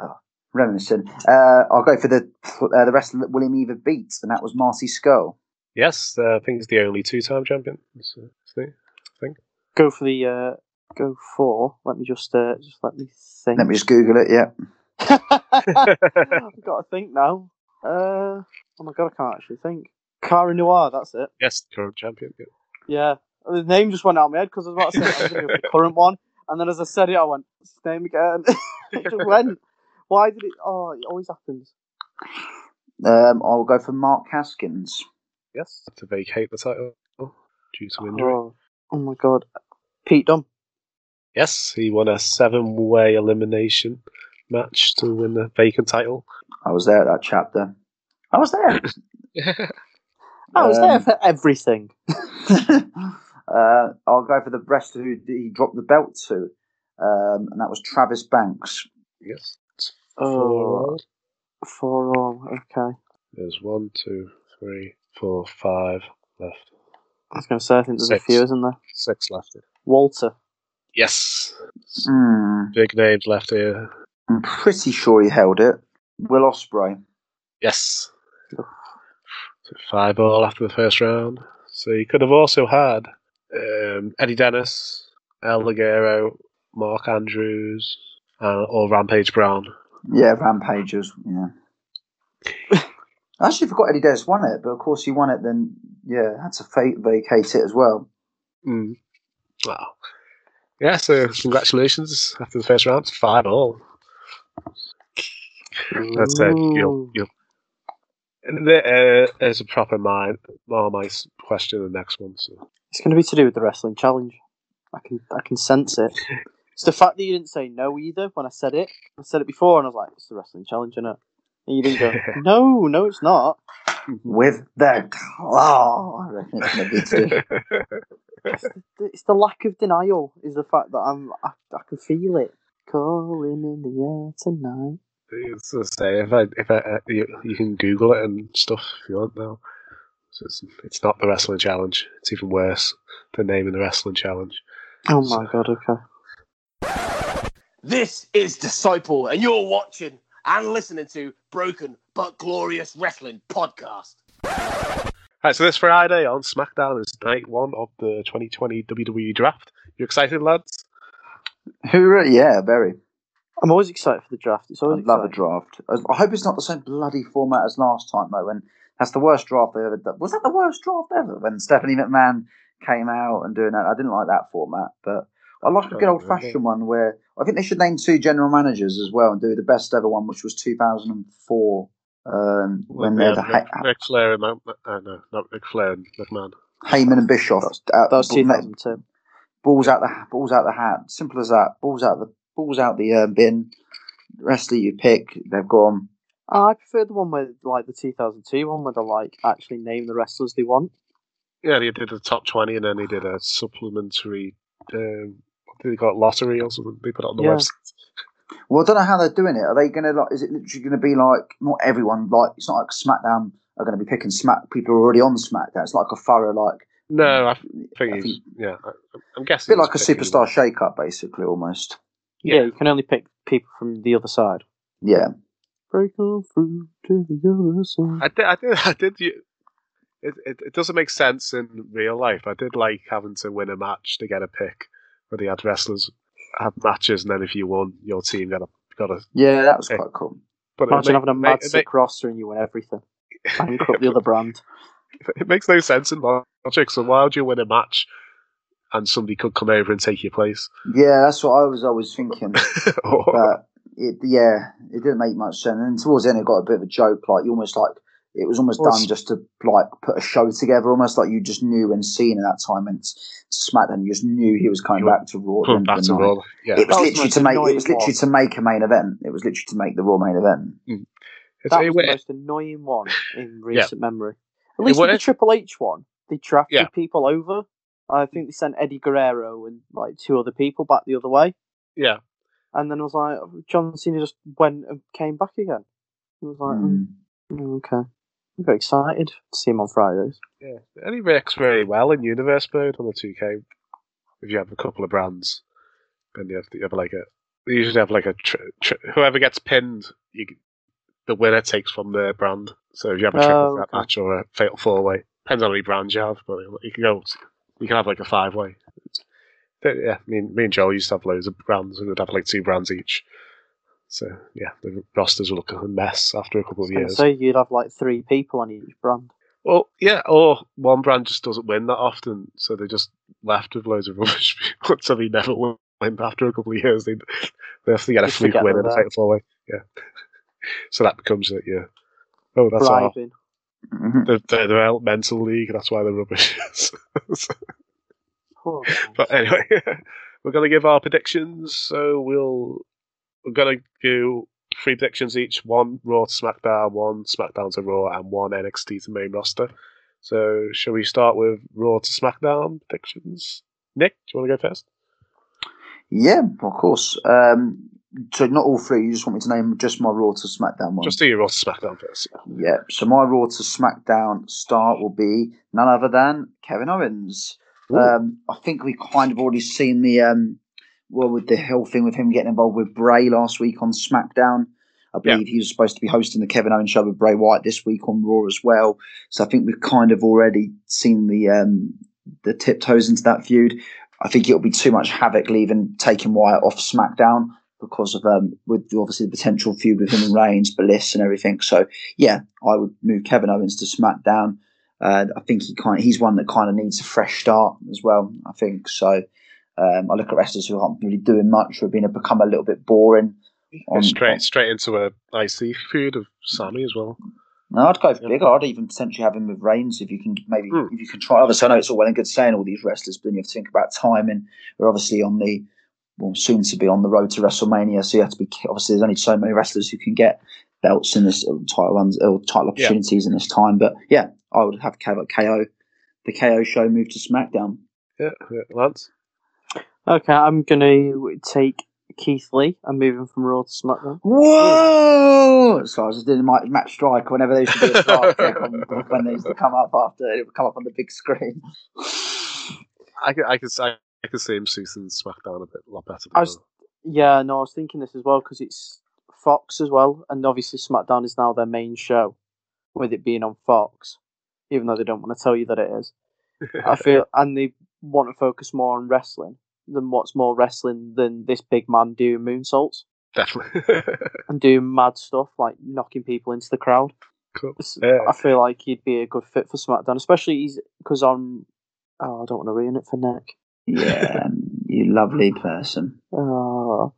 uh, reminiscent. Uh, I'll go for the uh, the wrestler that William Evers beat, and that was Marty Scurll. Yes, uh, I think he's the only two-time champion. That's, uh, that's the, I think. Go for the. Uh, go for. Let me just. Uh, just let me think. Let me just Google it. Yeah. I've got to think now. Uh. Oh my god, I can't actually think. Cara Noir, that's it. Yes, current champion. Yeah, the name just went out of my head because I was about to say I was going to go for the current one, and then as I said it, I went, what's his name again? It just went. Why did it? Oh, it always happens. Um, I'll go for Mark Haskins. yes, to vacate the title due to injury. Oh, oh my god. Pete Dunne. Yes, he won a seven-way elimination match to win the vacant title. I was there at that chapter. I was there. I was um, there for everything. Uh, I'll go for the rest of who he dropped the belt to, um, and that was Travis Banks. Yes. Oh, four all. Okay. There's one, two, three, four, five left. I was going to say, I think there's Six. a few, isn't there? Six left. Walter. Yes. Mm. Big names left here. I'm pretty sure he held it. Will Ospreay. Yes. So five all after the first round. So he could have also had um, Eddie Dennis, El Ligero, Mark Andrews, uh, or Rampage Brown. Yeah, Rampages. Yeah. I actually forgot Eddie Dennis won it, but of course he won it. Then yeah, had to fate vacate it as well. Mm. Wow. Yeah. So congratulations after the first round, five all. That's it. You'll, you'll There uh, is a proper mind, oh, my question the next one. So. It's going to be to do with the wrestling challenge. I can I can sense it. It's the fact that you didn't say no either when I said it. I said it before and I was like, it's the wrestling challenge, isn't it? And you didn't go, no, no, it's not. With the claw. Oh, I reckon it's going to be too. It's the lack of denial is the fact that I'm, I, I can feel it. Calling in the air tonight. It's the same. If I, if I, you, you can Google it and stuff if you want now. So it's, it's not the wrestling challenge. It's even worse than naming the wrestling challenge. Oh my so. god! Okay. This is Disciple, and you're watching and listening to Broken But Glorious Wrestling Podcast. Right, so this Friday on SmackDown is night one of the twenty twenty W W E Draft. You excited, lads? Hoorah! Yeah, very. I'm always excited for the draft. It's always I love exciting. a draft. I hope it's not the same bloody format as last time, though. And that's the worst draft they ever done. Was that the worst draft ever? When Stephanie McMahon came out and doing that, I didn't like that format. But I like a good old-fashioned one where I think they should name two general managers as well and do the best ever one, which was two thousand four um, when well, they had Ric, ha- Ric Flair and uh, no, not Ric Flair and McMahon. Heyman and Bischoff. That was two thousand two. Balls out the balls out the hat. Simple as that. Balls out the. Balls out the uh, bin. The rest that you pick, they've gone. I prefer the one where, like the two thousand two one, where they like actually name the wrestlers they want. Yeah, they did a top twenty, and then they did a supplementary. Um, what do they call it, lottery or something? They put it on the yeah. website. Well, I don't know how they're doing it. Are they going to like? Is it literally going to be like not everyone? Like it's not like SmackDown are going to be picking Smack people who are already on SmackDown. It's like a thorough like. No, I think, I think yeah, I'm guessing a bit like a superstar shake-up, basically, almost. Yeah, you can only pick people from the other side. Yeah. Break on through to the other side. I did. I did. I did you, it, it, it doesn't make sense in real life. I did like having to win a match to get a pick, where they had wrestlers have matches, and then if you won, your team got a got a. Yeah, that was pick. Quite cool. But imagine make, having a mad it, sick it, roster and you win everything. Bankrupt the other brand. It makes no sense in logic. So why would you win a match? And somebody could come over and take your place. Yeah, that's what I was always thinking. oh. But it, yeah, it didn't make much sense. And towards the end, it got a bit of a joke. Like you almost like it was almost done just to like put a show together. Almost like you just knew and seen at that time and SmackDown, you just knew he was coming you back to Raw. Back to Raw. Yeah. It was, was literally to make. It was literally one. to make a main event. It was literally to make the Raw main event. Mm. That was the most annoying one in recent yeah. memory. At least with the Triple H one, they drafted yeah. people over. I think they sent Eddie Guerrero and like two other people back the other way. Yeah. And then I was like, John Cena just went and came back again. I was like, mm. Mm, okay. I'm very excited to see him on Fridays. Yeah. And he works very well in Universe mode on the two K. If you have a couple of brands, then you have, you have like a. You usually have like a. Tri- tri- whoever gets pinned, you, the winner takes from their brand. So if you have a triple oh, okay. match or a fatal four way, depends on how many brands you have, but you can go. To, You can have like a five-way. Yeah, I mean, me and Joel used to have loads of brands. We would have like two brands each. So yeah, the rosters would look a mess after a couple of years. So you'd have like three people on each brand. Well, yeah, or one brand just doesn't win that often, so they're just left with loads of rubbish people, so they never win. After a couple of years, they they have to get a fluke win in a fatal four-way. Yeah, so that becomes that. Yeah. Oh, that's bribing. Mm-hmm. They're, they're, they're Elemental League, that's why they're rubbish. Oh, but anyway, we're going to give our predictions. So we'll, we're going to do three predictions each, one Raw to SmackDown, one SmackDown to Raw, and one N X T to main roster. So shall we start with Raw to SmackDown predictions? Nick, do you want to go first? Yeah, of course. Um, so not all three, you just want me to name just my Raw to SmackDown one? Just do your Raw to SmackDown first. Yeah, yeah, so my Raw to SmackDown start will be none other than Kevin Owens. Um, I think we kind of already seen the um, well with the whole thing with him getting involved with Bray last week on SmackDown. I believe yeah. he was supposed to be hosting the Kevin Owens show with Bray Wyatt this week on Raw as well. So I think we've kind of already seen the um, the tiptoes into that feud. I think it'll be too much havoc leaving taking Wyatt off SmackDown because of um, with obviously the potential feud with him and Reigns, Bliss, and everything. So yeah, I would move Kevin Owens to SmackDown. Uh, I think he kind of, he's one that kind of needs a fresh start as well, I think. So um, I look at wrestlers who aren't really doing much or are being become a little bit boring. On, straight on, straight into an icy feud of Sammy as well. No, I'd go for yeah. bigger. I'd even potentially have him with Reigns if you can maybe mm. if you can try others. So I know it's all well and good saying all these wrestlers, but then you have to think about timing. We're obviously on the well soon to be on the road to WrestleMania, so you have to be obviously there's only so many wrestlers who can get belts in this title runs or title opportunities yeah. in this time. But yeah, I would have K O, the K O show move to SmackDown. Yeah, yeah, Lance. Okay, I'm going to take Keith Lee. I'm moving from Raw to SmackDown. Whoa! So I was just doing my match strike whenever they used to do a strike check on, when they used to come up after it would come up on the big screen. I could, I could, I could see him suiting SmackDown a bit a lot better. I was, yeah, no, I was thinking this as well because it's Fox as well, and obviously SmackDown is now their main show, with it being on Fox, even though they don't want to tell you that it is. I feel, and they want to focus more on wrestling than what's more wrestling than this big man doing moonsaults. Definitely. And doing mad stuff, like knocking people into the crowd. Cool. Yeah. I feel like he'd be a good fit for SmackDown, especially because I'm... Oh, I don't want to ruin it for Nick. Yeah, you lovely person. Oh,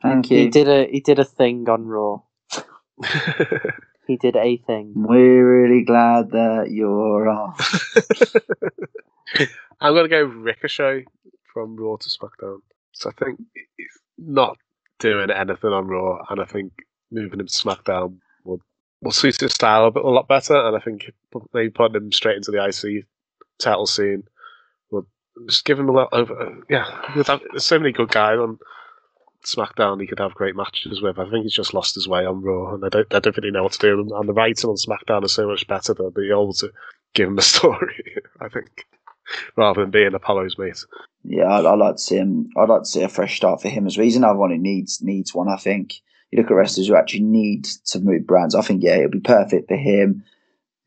thank he you. He did a, he did a thing on Raw. He did a thing. We're really glad that you're off. I'm going to go Ricochet from Raw to SmackDown. So I think he's not doing anything on Raw, and I think moving him to SmackDown will, will suit his style a, bit, a lot better, and I think maybe putting him straight into the I C title scene will just give him a lot of... Uh, yeah, there's so many good guys on SmackDown he could have great matches with. I think he's just lost his way on Raw, and I don't, I don't really know what to do. And the writing on SmackDown is so much better that they're able to give him a story, I think, rather than being Apollo's mate. Yeah, I'd, I'd like to see him. I'd like to see a fresh start for him as well. He's another one who needs needs one. I think you look at wrestlers who actually need to move brands. I think yeah, it'll be perfect for him.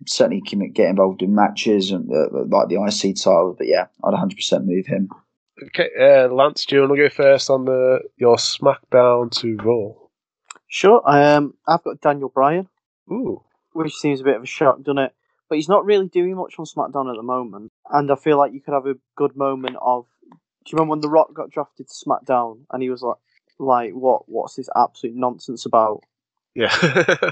Certainly can get involved in matches and uh, like the I C title. But yeah, I'd one hundred percent move him. Okay, uh, Lance, do you want to go first on the your SmackDown to Raw? Sure, um, I've got Daniel Bryan. Ooh, which seems a bit of a shock, doesn't it? But he's not really doing much on SmackDown at the moment, and I feel like you could have a good moment of. Do you remember when The Rock got drafted to SmackDown, and he was like, "Like what? What's this absolute nonsense about?" Yeah,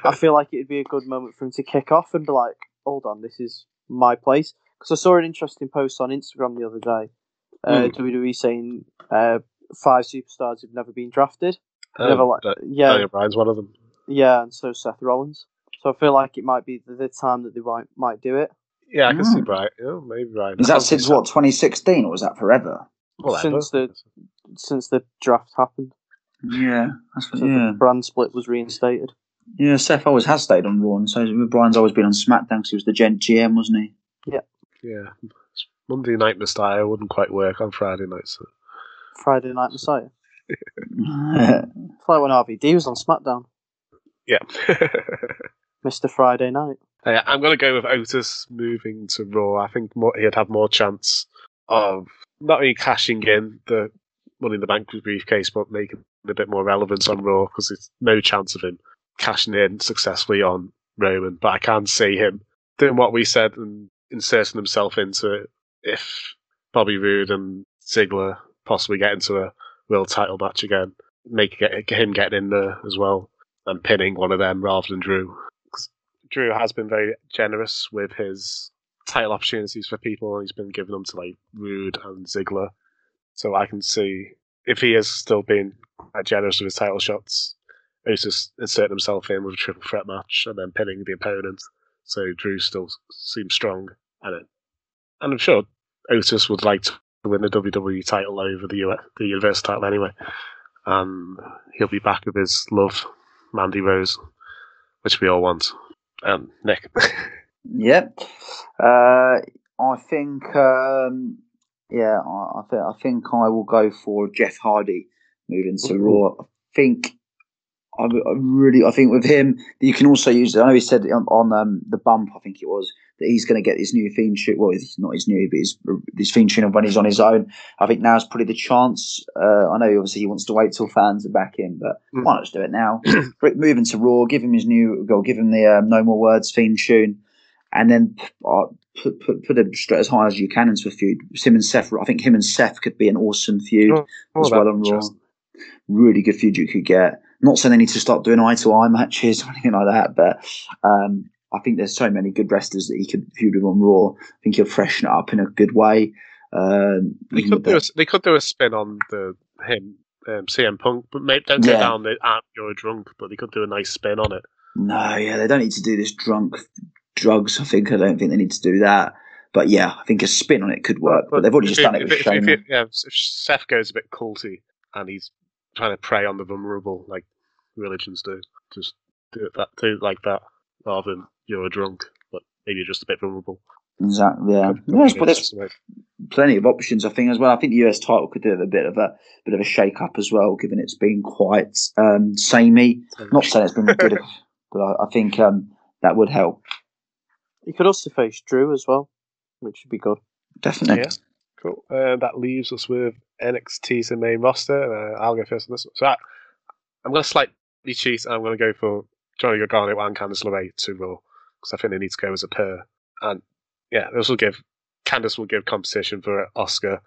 I feel like it'd be a good moment for him to kick off and be like, "Hold on, this is my place." Because I saw an interesting post on Instagram the other day. Uh, mm. W W E saying uh, five superstars have never been drafted. Oh, never like, yeah, Daniel Bryan's one of them. Yeah, and so Seth Rollins. So I feel like it might be the, the time that they might might do it. Yeah, I can mm. see Bryan. Oh, maybe Bryan. Is that since what twenty sixteen, or was that forever? Well, since the since the draft happened. Yeah, that's what, so yeah. The brand split was reinstated. Yeah, Seth always has stayed on Raw, and so Bryan's always been on SmackDown because he was the G M, wasn't he? Yeah. Yeah. Monday Night Messiah wouldn't quite work on Friday night. So. Friday Night Messiah? It's like when R V D was on SmackDown. Yeah. Mister Friday Night. Uh, I'm going to go with Otis moving to Raw. I think more, he'd have more chance of not only cashing in the Money in the Bank briefcase, but making a bit more relevance on Raw because there's no chance of him cashing in successfully on Roman. But I can see him doing what we said and inserting himself into it. If Bobby Roode and Ziggler possibly get into a world title match again, make get him getting in there as well and pinning one of them rather than Drew. Drew has been very generous with his title opportunities for people. He's been giving them to like Rude and Ziggler. So I can see if he is still being generous with his title shots, he's just inserting himself in with a triple threat match and then pinning the opponent. So Drew still seems strong. And and I'm sure Otis would like to win the W W E title over the U S, the Universal title anyway. Um, he'll be back with his love, Mandy Rose, which we all want. Um, Nick. Yep. Uh, I think, um, yeah, I, I, th- I think I will go for Jeff Hardy moving to Raw. I think I, I really, I think with him, you can also use, I know he said on, on um, The Bump, I think it was, that he's going to get his new theme tune. Well, it's not his new, but his, his theme tune when he's on his own. I think now's probably the chance. Uh, I know, obviously, he wants to wait till fans are back in, but mm. why not just do it now? Moving to Raw, give him his new, well, give him the um, No More Words theme tune, and then uh, put, put put him straight as high as you can into a feud. Him and Seth, I think him and Seth could be an awesome feud oh, oh, as well on Raw. Really good feud you could get. Not saying they need to start doing eye-to-eye matches or anything like that, but um, I think there's so many good wrestlers that he could feud with on Raw. I think he'll freshen it up in a good way. Um, they, could do a, they could do a spin on the him um, C M Punk, but maybe don't go yeah. down the ah, you're a drunk, but they could do a nice spin on it. No, yeah, they don't need to do this drunk drugs. I think I don't think they need to do that. But yeah, I think a spin on it could work. But, but they've already just done it, it with Shane. If, yeah, if Seth goes a bit culty and he's trying to prey on the vulnerable, like religions do. Just do it that, do it like that, rather than you're a drunk, but maybe you're just a bit vulnerable. Exactly. Yeah, there's, but there's plenty of options, I think, as well. I think the U S title could do with a bit of a bit of a shake up as well, given it's been quite um, samey. Not saying it's been good, but I, I think um, that would help. You could also face Drew as well, which would be good. Definitely. Yeah. Cool. Uh, that leaves us with N X T's main roster. Uh, I'll go first on this one. So I, I'm going to slightly cheat. I'm going to go for Johnny Gargano and Candice LeRae to Raw because I think they need to go as a pair. And yeah, this will give Candice will give competition for Oscar,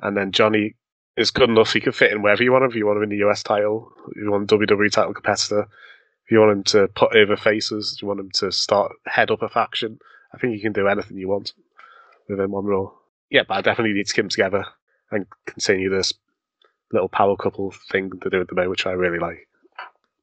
and then Johnny is good enough. He can fit in wherever you want him. If you want him in the U S title, if you want a W W E title competitor, if you want him to put over faces, if you want him to start head up a faction. I think you can do anything you want with him on Raw. Yeah, but I definitely need to keep them together and continue this little power couple thing to do at the moment, which I really like.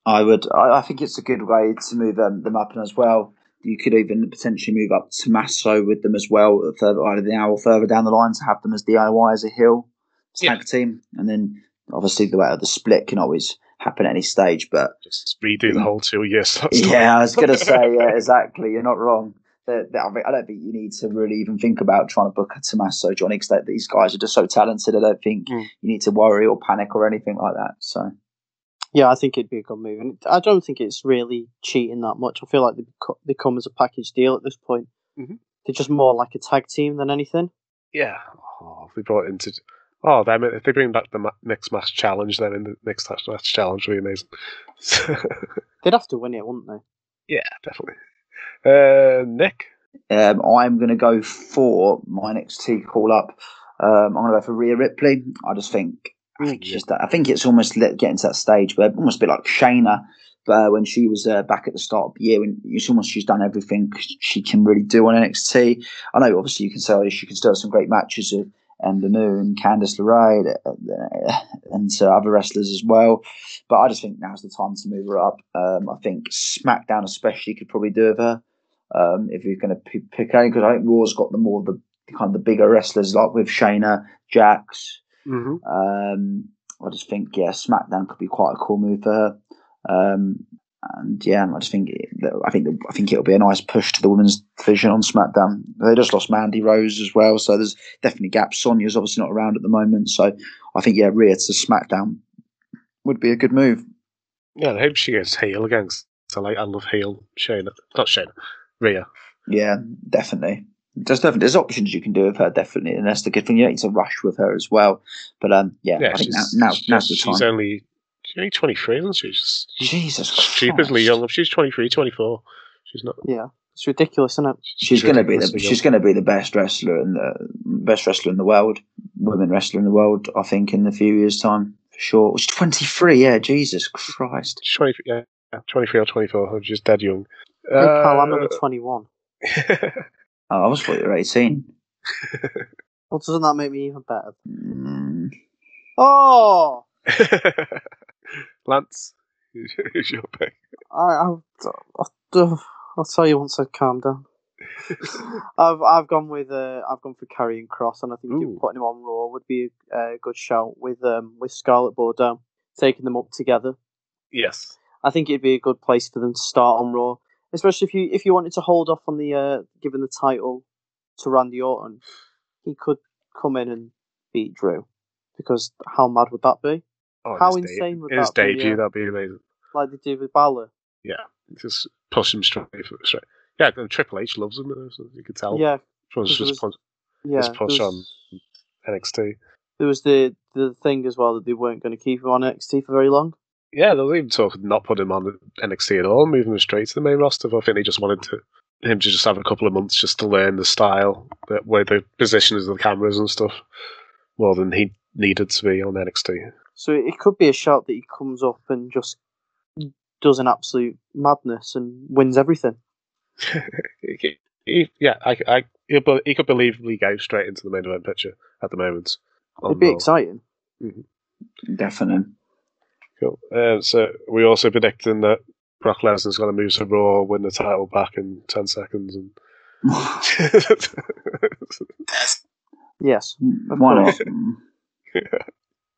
I would. I, I think it's a good way to move um, them up, and as well, you could even potentially move up Tommaso with them as well, further either now or further down the line, to have them as D I Y as a heel tag yeah. team, and then obviously the way of the split can always happen at any stage. But just redo the whole two years. Yeah, I was going to say yeah, exactly. You're not wrong. I don't think you need to really even think about trying to book a Tommaso, Johnny, because these guys are just so talented. I don't think mm. you need to worry or panic or anything like that. So, yeah, I think it'd be a good move. And I don't think it's really cheating that much. I feel like they come as a package deal at this point. Mm-hmm. They're just more like a tag team than anything. Yeah. Oh, if we brought into... Oh, if they bring back the mixed match challenge, then in the mixed match challenge would be amazing. They'd have to win it, wouldn't they? Yeah, definitely. Uh, Nick? Um, I'm going to go for my N X T call-up. Um, I'm going to go for Rhea Ripley. I just think I think, yeah. just, I think it's almost getting to that stage where almost a bit like Shayna uh, when she was uh, back at the start of the year. When it's almost she's done everything she can really do on N X T. I know, obviously, you can say she can still have some great matches with Ember Moon, Candice LeRae, and uh, other wrestlers as well. But I just think now's the time to move her up. Um, I think SmackDown especially could probably do with her. Um, if you're going to pick any, because I think Raw's got the more the kind of the bigger wrestlers, like with Shayna, Jax. Mm-hmm. Um, I just think yeah, SmackDown could be quite a cool move for her. Um, and yeah, I just think it, I think I think it'll be a nice push to the women's division on SmackDown. They just lost Mandy Rose as well, so there's definitely gaps. Sonya's obviously not around at the moment, so I think yeah, Rhea to SmackDown would be a good move. Yeah, I hope she gets heel against. So like, I love heel Shayna, not Shayna. Rhea. Yeah, definitely. There's definitely there's options you can do with her, definitely, and that's the good thing. You don't need to rush with her as well. But um, yeah, yeah I think now, now she's, now's the time. She's only she's only twenty-three, isn't she? She's Jesus, stupidly young. If she's twenty-three, twenty-four, she's not. Yeah, it's ridiculous, isn't it? She's, she's gonna be the she's gonna be the best wrestler in the best wrestler in the world, women wrestler in the world. I think in a few years' time, for sure. She's twenty-three. Yeah, Jesus Christ. She's twenty-three. Yeah, twenty-three or twenty-four. She's dead young. Hey, pal, I'm only twenty-one. I was thought you were eighteen. Well, doesn't that make me even better? Mm. Oh! Lance, who's your, who's your pick? I, I'll, I'll, I'll tell you once I calm down. I've I've gone with uh, I've gone for Karrion Kross, and I think you putting him on Raw would be a uh, good shout with um with Scarlett Bordeaux, taking them up together. Yes, I think it'd be a good place for them to start on Raw, especially if you if you wanted to hold off on the uh, giving the title to Randy Orton. He could come in and beat Drew, because how mad would that be? Oh, how insane de- would that debut, be? His yeah. debut, that'd be amazing. Like they did with Balor. Yeah, just push him straight straight. Yeah, and Triple H loves him, so you could tell. Yeah, just was, push, yeah, just push on N X T. There was the, the thing as well that they weren't going to keep him on N X T for very long. Yeah, there was even talk of not putting him on N X T at all, moving him straight to the main roster. But I think they just wanted to, him to just have a couple of months just to learn the style, that, where the position is, the cameras and stuff, more than he needed to be on N X T. So it could be a shout that he comes up and just does an absolute madness and wins everything. he, he, yeah, I, I, he could believably go straight into the main event picture at the moment. It'd be Raw. Exciting. Mm-hmm. Definitely. Cool. Um, so we're also predicting that Brock Lesnar's going to move to Raw, win the title back in ten seconds. And yes. Why not? Yeah.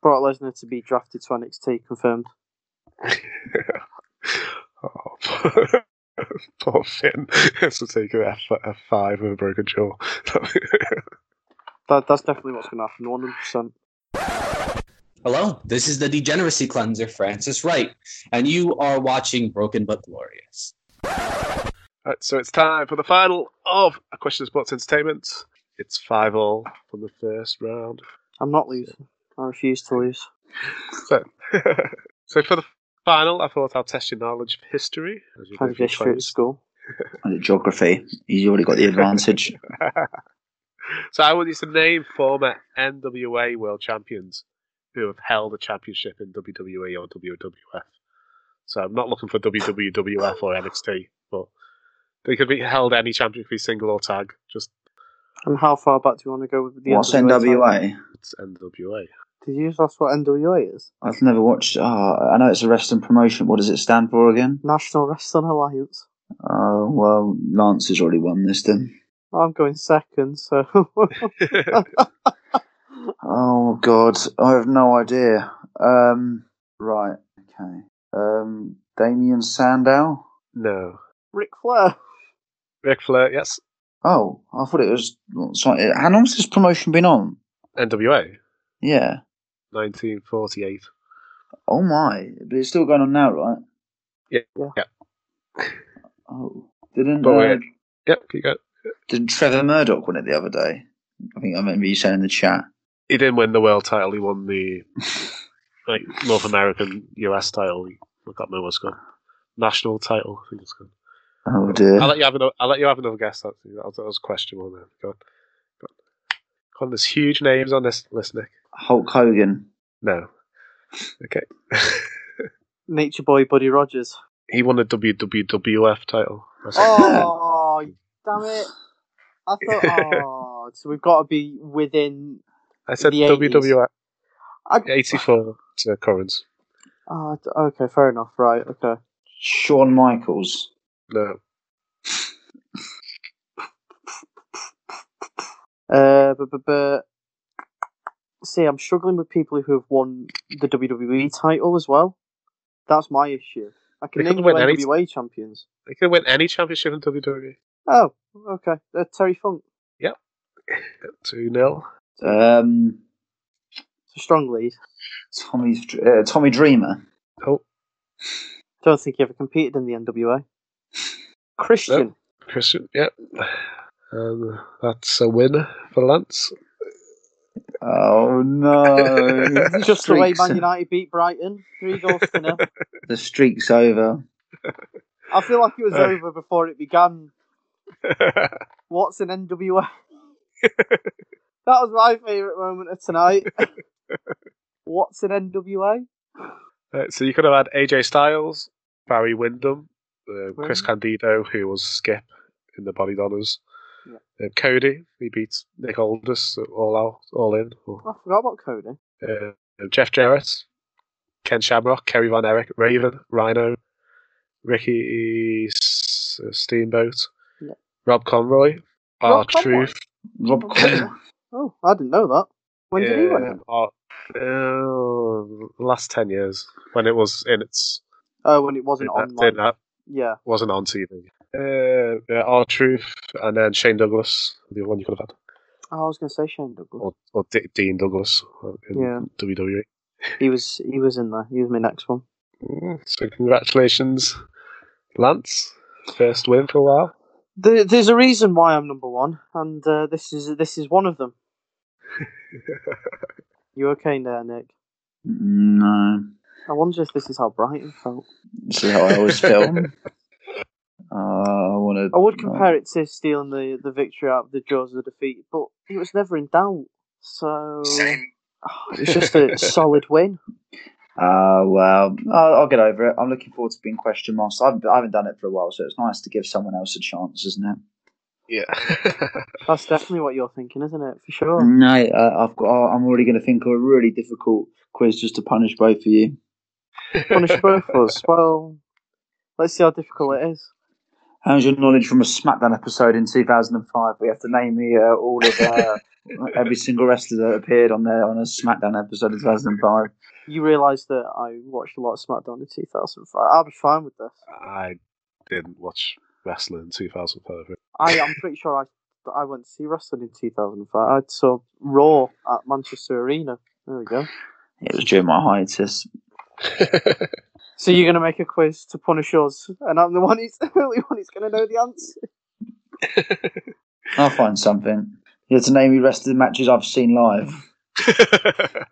Brock Lesnar to be drafted to N X T, confirmed. Oh, poor Finn has to take an F, a five with a broken jaw. that, that's definitely what's going to happen, one hundred percent. Hello, this is the Degeneracy Cleanser, Francis Wright, and you are watching Broken But Glorious. Right, so it's time for the final of A Question of Sports Entertainment. It's five all from the first round. I'm not losing. I refuse to lose. So, so for the final, I thought I'll test your knowledge of history. I did history at school. And geography. He's already got the advantage. So I want you to name former N W A world champions who have held a championship in W W E or W W F. So I'm not looking for W W F or N X T, but they could be held any championship, single or tag. Just. And how far back do you want to go with the N W A? What's N W A? It's N W A. Did you that's what N W A is? I've never watched. Oh, I know it's a wrestling promotion. What does it stand for again? National Wrestling Alliance. Oh, uh, well, Lance has already won this then. I'm going second, so. Oh, God. I have no idea. Um, right, okay. Um, Damian Sandow? No. Ric Flair? Ric Flair, yes. Oh, I thought it was. Sorry, how long has this promotion been on? N W A? Yeah. nineteen forty-eight. Oh my! But it's still going on now, right? Yeah. Yeah. Oh, didn't. Uh, yep. Yeah, keep going. Didn't Trevor Murdoch win it the other day? I think I remember you saying in the chat. He didn't win the world title. He won the like North American U S title. I can't remember what's called. National title. I think it's called. Oh dear. I'll let you have another. I'll let you have another guess. That was questionable. Then go on. Go on. Go on. There's huge names on this list, Nick. Hulk Hogan. No. Okay. Nature Boy Buddy Rogers. He won the W W F title. Oh, damn it. I thought, oh, so we've got to be within. I said the W W F. I... eighty-four to current. Oh, okay, fair enough. Right, okay. Shawn Michaels. No. uh, but, but, but. See, I'm struggling with people who have won the W W E title as well. That's my issue. I can name win any N W A champions. They could win any championship in W W E. Oh, okay. Uh, Terry Funk. Yep. two nil. Um, it's a strong lead. Tommy, uh, Tommy Dreamer. Oh. I don't think he ever competed in the N W A. Christian. Nope. Christian, yep. Um, that's a win for Lance. Oh no! Just the way Man United beat Brighton, three goals to nil. The streak's over. I feel like it was uh, over before it began. What's an N W A? That was my favourite moment of tonight. What's an N W A? Uh, so you could have had A J Styles, Barry Windham, Uh, Chris Candido, who was Skip in the Body Donners. Yeah. Uh, Cody, he beats Nick Aldis all out, all in. Or, I forgot about Cody. Uh, Jeff Jarrett, Ken Shamrock, Kerry Von Erich, Raven, Rhino, Ricky Steamboat, yeah. Rob Conroy, R-Truth. Rob Conroy? Oh, I didn't know that. When did yeah, he win it? Uh, uh, last ten years, when it was in its... Oh, uh, when it wasn't on that, that. Yeah. Wasn't on T V. Uh, yeah, R-Truth, and then Shane Douglas, the one you could have had. Oh, I was going to say Shane Douglas. Or, or D- Dean Douglas in yeah. W W E. He was he was in there. He was my next one. So congratulations, Lance. First win for a while. The, there's a reason why I'm number one, and uh, this is this is one of them. You okay there, Nick? No. I wonder if this is how Brighton felt. This is how I always felt. uh, I wanted, I would compare uh, it to stealing the, the victory out of the jaws of the defeat, but it was never in doubt. So Same. Oh, it was just a solid win. Uh, well, I'll, I'll get over it. I'm looking forward to being question marks. I've, I haven't done it for a while, so it's nice to give someone else a chance, isn't it? Yeah, that's definitely what you're thinking, isn't it? For sure. No, uh, I've got. Oh, I'm already going to think of a really difficult quiz just to punish both of you. Punish both of us. Well, let's see how difficult it is. How's your knowledge from a SmackDown episode in two thousand five? We have to name the uh, all of uh, every single wrestler that appeared on there on a SmackDown episode in two thousand five. You realise that I watched a lot of SmackDown in two thousand five. I'll be fine with this. I didn't watch wrestling in two thousand five. I, I'm pretty sure I I went to see wrestling in two thousand five. I saw Raw at Manchester Arena. There we go. It was during my hiatus. So you're going to make a quiz to punish us, and I'm the one who's the only one who's going to know the answer. I'll find something. You have to name the rest of the matches I've seen live,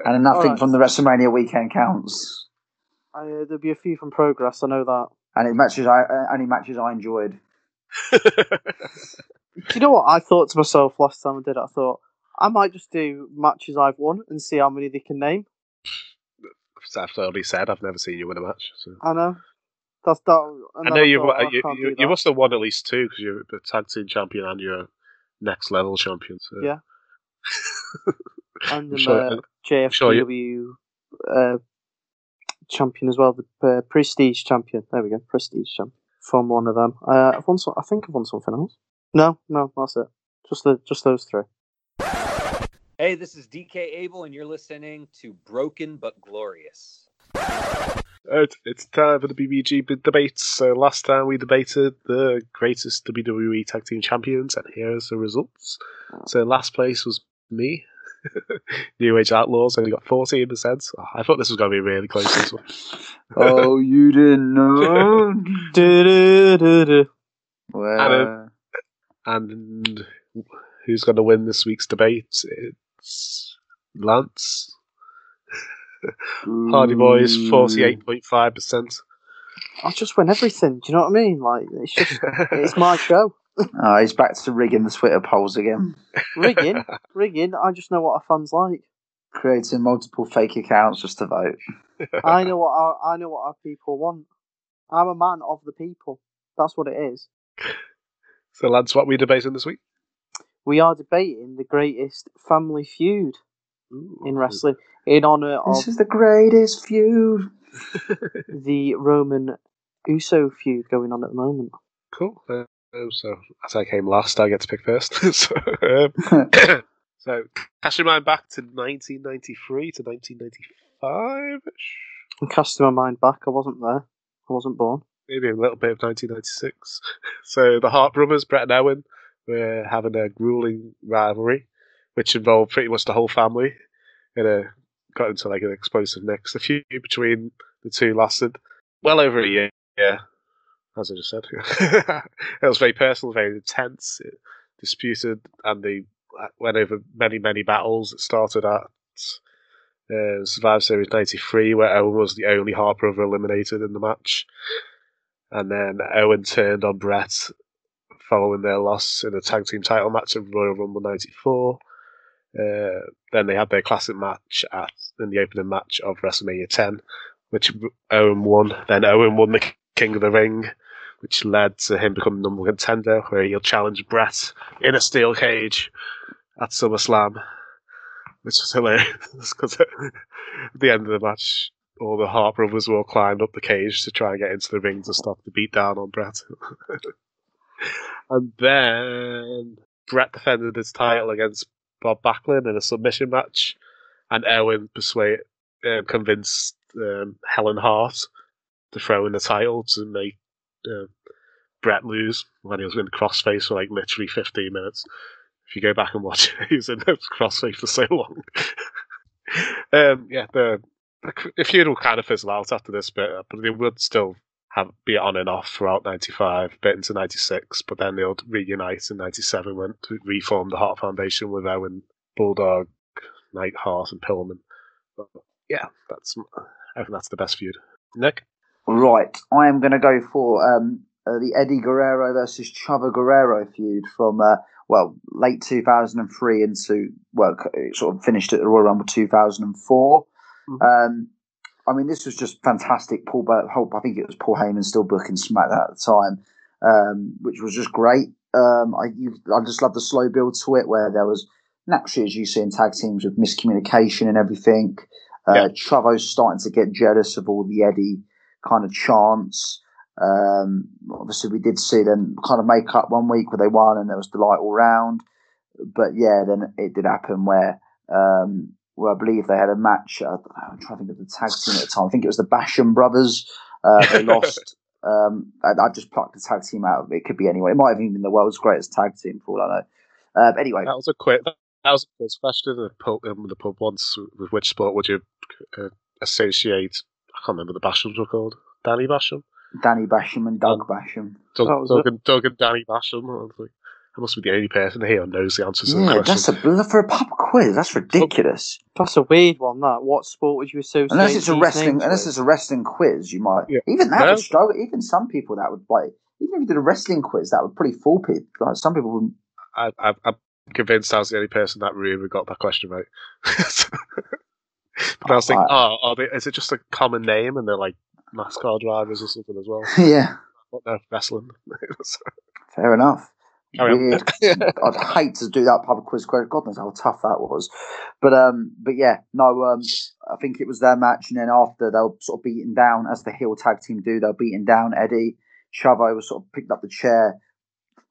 and nothing right. from the WrestleMania weekend counts. Uh, there'll be a few from Progress, I know that, and it matches I uh, only matches I enjoyed. Do you know what I thought to myself last time I did it? I thought I might just do matches I've won and see how many they can name. I've already said I've never seen you win a match. So. I know. That's that. I know you've, thought, uh, you. You, you, you must have won at least two because you're the tag team champion and you're next level champion. So. Yeah. And the sure, uh, J F W sure you... uh, champion as well, the uh, Prestige champion. There we go, Prestige champion from one of them. Uh, I've won. So- I think I've won something else. No, no, that's it. Just the just those three. Hey, this is D K Abel, and you're listening to Broken But Glorious. Right, it's time for the B B G debates. So last time we debated the greatest W W E tag team champions, and here's the results. So last place was me, New Age Outlaws, and we got fourteen percent. Oh, I thought this was going to be really close. This one. Oh, you didn't know? do, do, do, do. Well. And, and who's going to win this week's debate? It's Lance. Hardy Boys, forty-eight point five percent. I just win everything. Do you know what I mean? Like it's just it's my show. Oh, he's back to rigging the Twitter polls again. Rigging, rigging. I just know what our fans like. Creating multiple fake accounts just to vote. I know what our, I know what our people want. I'm a man of the people. That's what it is. So, lads, what are we debating this week? We are debating the greatest family feud Ooh. in wrestling in honor of this is the greatest feud, the Roman Uso feud going on at the moment. Cool. Uh, so, as I came last, I get to pick first. so, um, so, cast your mind back to nineteen ninety-three to nineteen ninety-five. I'm casting my mind back. I wasn't there. I wasn't born. Maybe a little bit of nineteen ninety-six. So, the Hart brothers, Bret and Owen, were having a grueling rivalry, which involved pretty much the whole family. It uh, got into like an explosive mix. The feud between the two lasted well over a year. Yeah. As I just said, it was very personal, very intense, it disputed, and they went over many, many battles. It started at uh, Survivor Series ninety-three, where Owen was the only Hart brother eliminated in the match, and then Owen turned on Bret following their loss in a tag team title match at Royal Rumble ninety-four. Uh, then they had their classic match at in the opening match of WrestleMania ten, which Owen won. Then Owen won the King of the Ring, which led to him becoming number one contender, where he'll challenge Brett in a steel cage at SummerSlam, which was hilarious because at the end of the match, all the Hart brothers were all climbed up the cage to try and get into the ring to stop the beatdown on Brett. And then Brett defended his title against Bob Backlund in a submission match, and Owen persuade, um, convinced um, Helen Hart to throw in the title to make uh, Brett lose when he was in crossface for like literally fifteen minutes. If you go back and watch it, he was in crossface for so long. um, yeah, the, the feud kind of fizzle out after this bit, but they would still have be on and off throughout ninety-five, bit into ninety-six, but then they'll reunite in ninety-seven when to reform the Hart Foundation with Owen, Bulldog, Neidhart, and Pillman. But yeah, that's I think that's the best feud. Nick? Right, I am going to go for um, uh, the Eddie Guerrero versus Chavo Guerrero feud from uh, well late two thousand three into well it sort of finished at the Royal Rumble two thousand four. Mm-hmm. Um, I mean, this was just fantastic. Paul Bert Hope, I think it was Paul Heyman still booking SmackDown at the time, um, which was just great. Um, I you, I just love the slow build to it, where there was naturally, as you see in tag teams, with miscommunication and everything. Uh, yeah. Chavo's starting to get jealous of all the Eddie kind of chants. Um, obviously, we did see them kind of make up one week where they won and there was delight all round. But yeah, then it did happen where, um, where I believe they had a match. Uh, I'm trying to think of the tag team at the time. I think it was the Basham brothers. Uh, they lost. Um, I, I just plucked the tag team out of it. It could be anyway. It might have even been the world's greatest tag team for all I know. Uh, but anyway, that was a quick. That was a question in the pub, in the pub once. With which sport would you uh, associate? I can't remember the Bashams were called. Danny Basham? Danny Basham and Doug Basham. Doug, oh, Doug, and, Doug and Danny Basham. I was like, I must be the only person here who knows the answers to yeah, the question. That's a, for a pub quiz, that's ridiculous. That's a weird one, that. What sport would you associate unless it's a wrestling, Unless with? it's a wrestling quiz, you might... Yeah. Even that no. would struggle. Even some people that would, like... Even if you did a wrestling quiz, that would pretty fool people. Like, some people wouldn't... I, I, I'm convinced I was the only person in that room who got that question right. But I was thinking, oh, are they, is it just a common name and they're like NASCAR drivers or something as well? Yeah. What, they're wrestling? Fair enough. Weird. I'd hate to do that pub quiz. God knows how tough that was. But um, but yeah, no, um, I think it was their match. And then after, they were sort of beaten down, as the heel tag team do, they were beaten down Eddie. Chavo was sort of picked up the chair,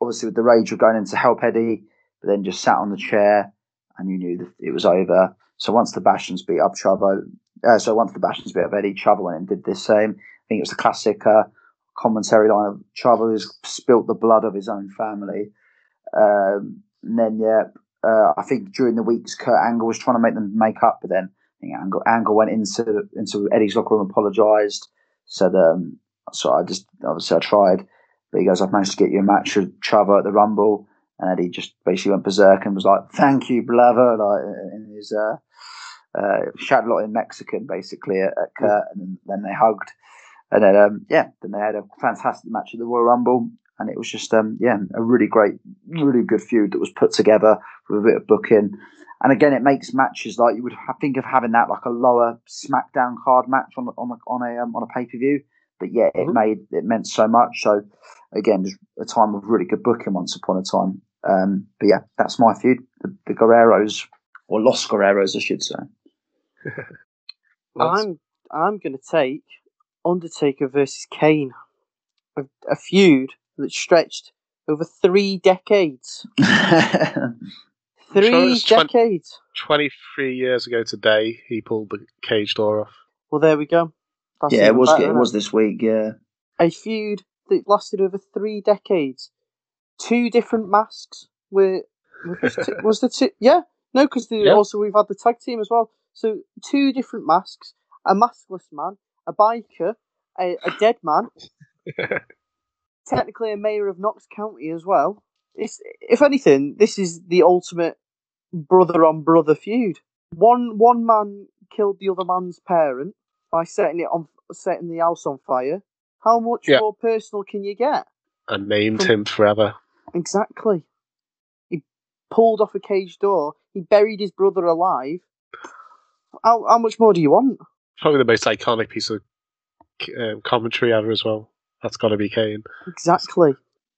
obviously with the rage of going in to help Eddie, but then just sat on the chair and you knew that it was over. So once the Bashams beat up Chavo, uh, so once the Bashams beat up Eddie, Chavo went and did the same. I think it was the classic uh, commentary line of Chavo has spilt the blood of his own family. Um, and then, yeah, uh, I think during the weeks, Kurt Angle was trying to make them make up, but then I think Angle, Angle went into into Eddie's locker room, apologised, said, um, so I just, obviously I tried, but he goes, I've managed to get you a match with Chavo at the Rumble. And Eddie just basically went berserk and was like, thank you, Blava, like in his... Uh, Uh, shouted a lot in Mexican, basically, at, at Kurt, and then they hugged, and then um, yeah, then they had a fantastic match at the Royal Rumble, and it was just um, yeah, a really great, really good feud that was put together with a bit of booking, and again, it makes matches like you would ha- think of having that like a lower SmackDown card match on on a on a, um, on a pay per view, but yeah, it mm-hmm. made it meant so much. So again, just a time of really good booking once upon a time. Um, but yeah, that's my feud, the, the Guerreros, or Los Guerreros, I should say. I'm I'm going to take Undertaker versus Kane, a, a feud that stretched over three decades. three sure decades. twenty, twenty-three years ago today, he pulled the cage door off. Well, there we go. That's yeah, it was better, it was this week. Yeah, a feud that lasted over three decades. Two different masks were was, t- was the two? Yeah, no, because yeah. also we've had the tag team as well. So, two different masks, a maskless man, a biker, a, a dead man, technically a mayor of Knox County as well. It's, if anything, this is the ultimate brother-on-brother feud. One one man killed the other man's parent by setting it on setting the house on fire. How much yeah. more personal can you get? And named From, him forever. Exactly. He pulled off a cage door, he buried his brother alive. How, how much more do you want? Probably the most iconic piece of um, commentary ever as well. That's got to be Kane. Exactly.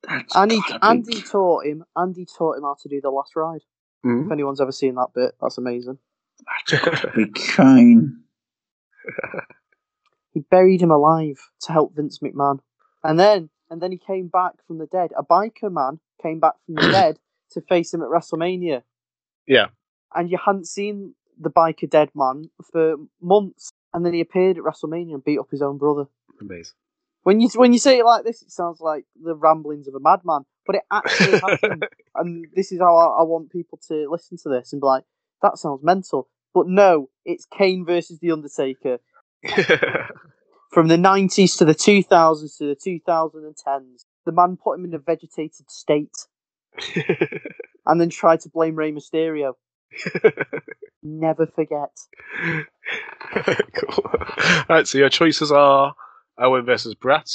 That's and he, Andy be... taught him. Andy taught him how to do the last ride. Mm-hmm. If anyone's ever seen that bit, that's amazing. That's got to be Kane. He buried him alive to help Vince McMahon, and then and then he came back from the dead. A biker man came back from the dead to face him at WrestleMania. Yeah. And you hadn't seen the biker dead man for months, and then he appeared at WrestleMania and beat up his own brother. Amazing. When you when you say it like this, it sounds like the ramblings of a madman, but it actually happened. And this is how I, I want people to listen to this and be like, "That sounds mental," but no, it's Kane versus the Undertaker. From the nineties to the two thousands to the two thousand tens, the man put him in a vegetated state, and then tried to blame Rey Mysterio. Never forget. Cool. Alright, so your choices are Owen versus Bret,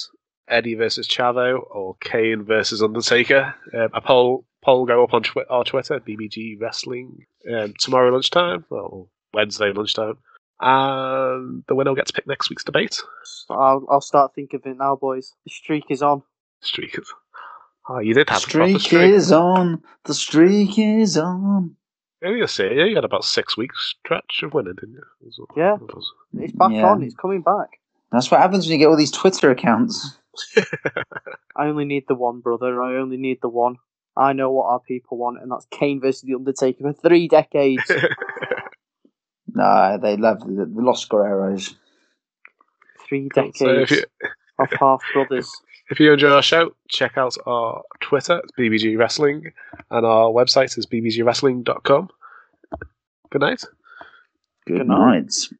Eddie versus Chavo, or Kane versus Undertaker. Um, a poll poll go up on twi- our Twitter, B B G Wrestling, um, tomorrow lunchtime, or Wednesday lunchtime. And the winner gets picked next week's debate. I'll, I'll start thinking of it now, boys. The streak is on. Streak is on. Oh, you did have the streak, streak is on. The streak is on. Yeah, you see, yeah, you had about six weeks stretch of winning, didn't you? Yeah, it's back yeah. on. It's coming back. That's what happens when you get all these Twitter accounts. I only need the one, brother. I only need the one. I know what our people want, and that's Kane versus the Undertaker for three decades. No, they love the, the Los Guerreros. Three decades so you, of half brothers. If you enjoy our show, check out our Twitter, it's B B G Wrestling, and our website is b b g wrestling dot com. Good night. Good night.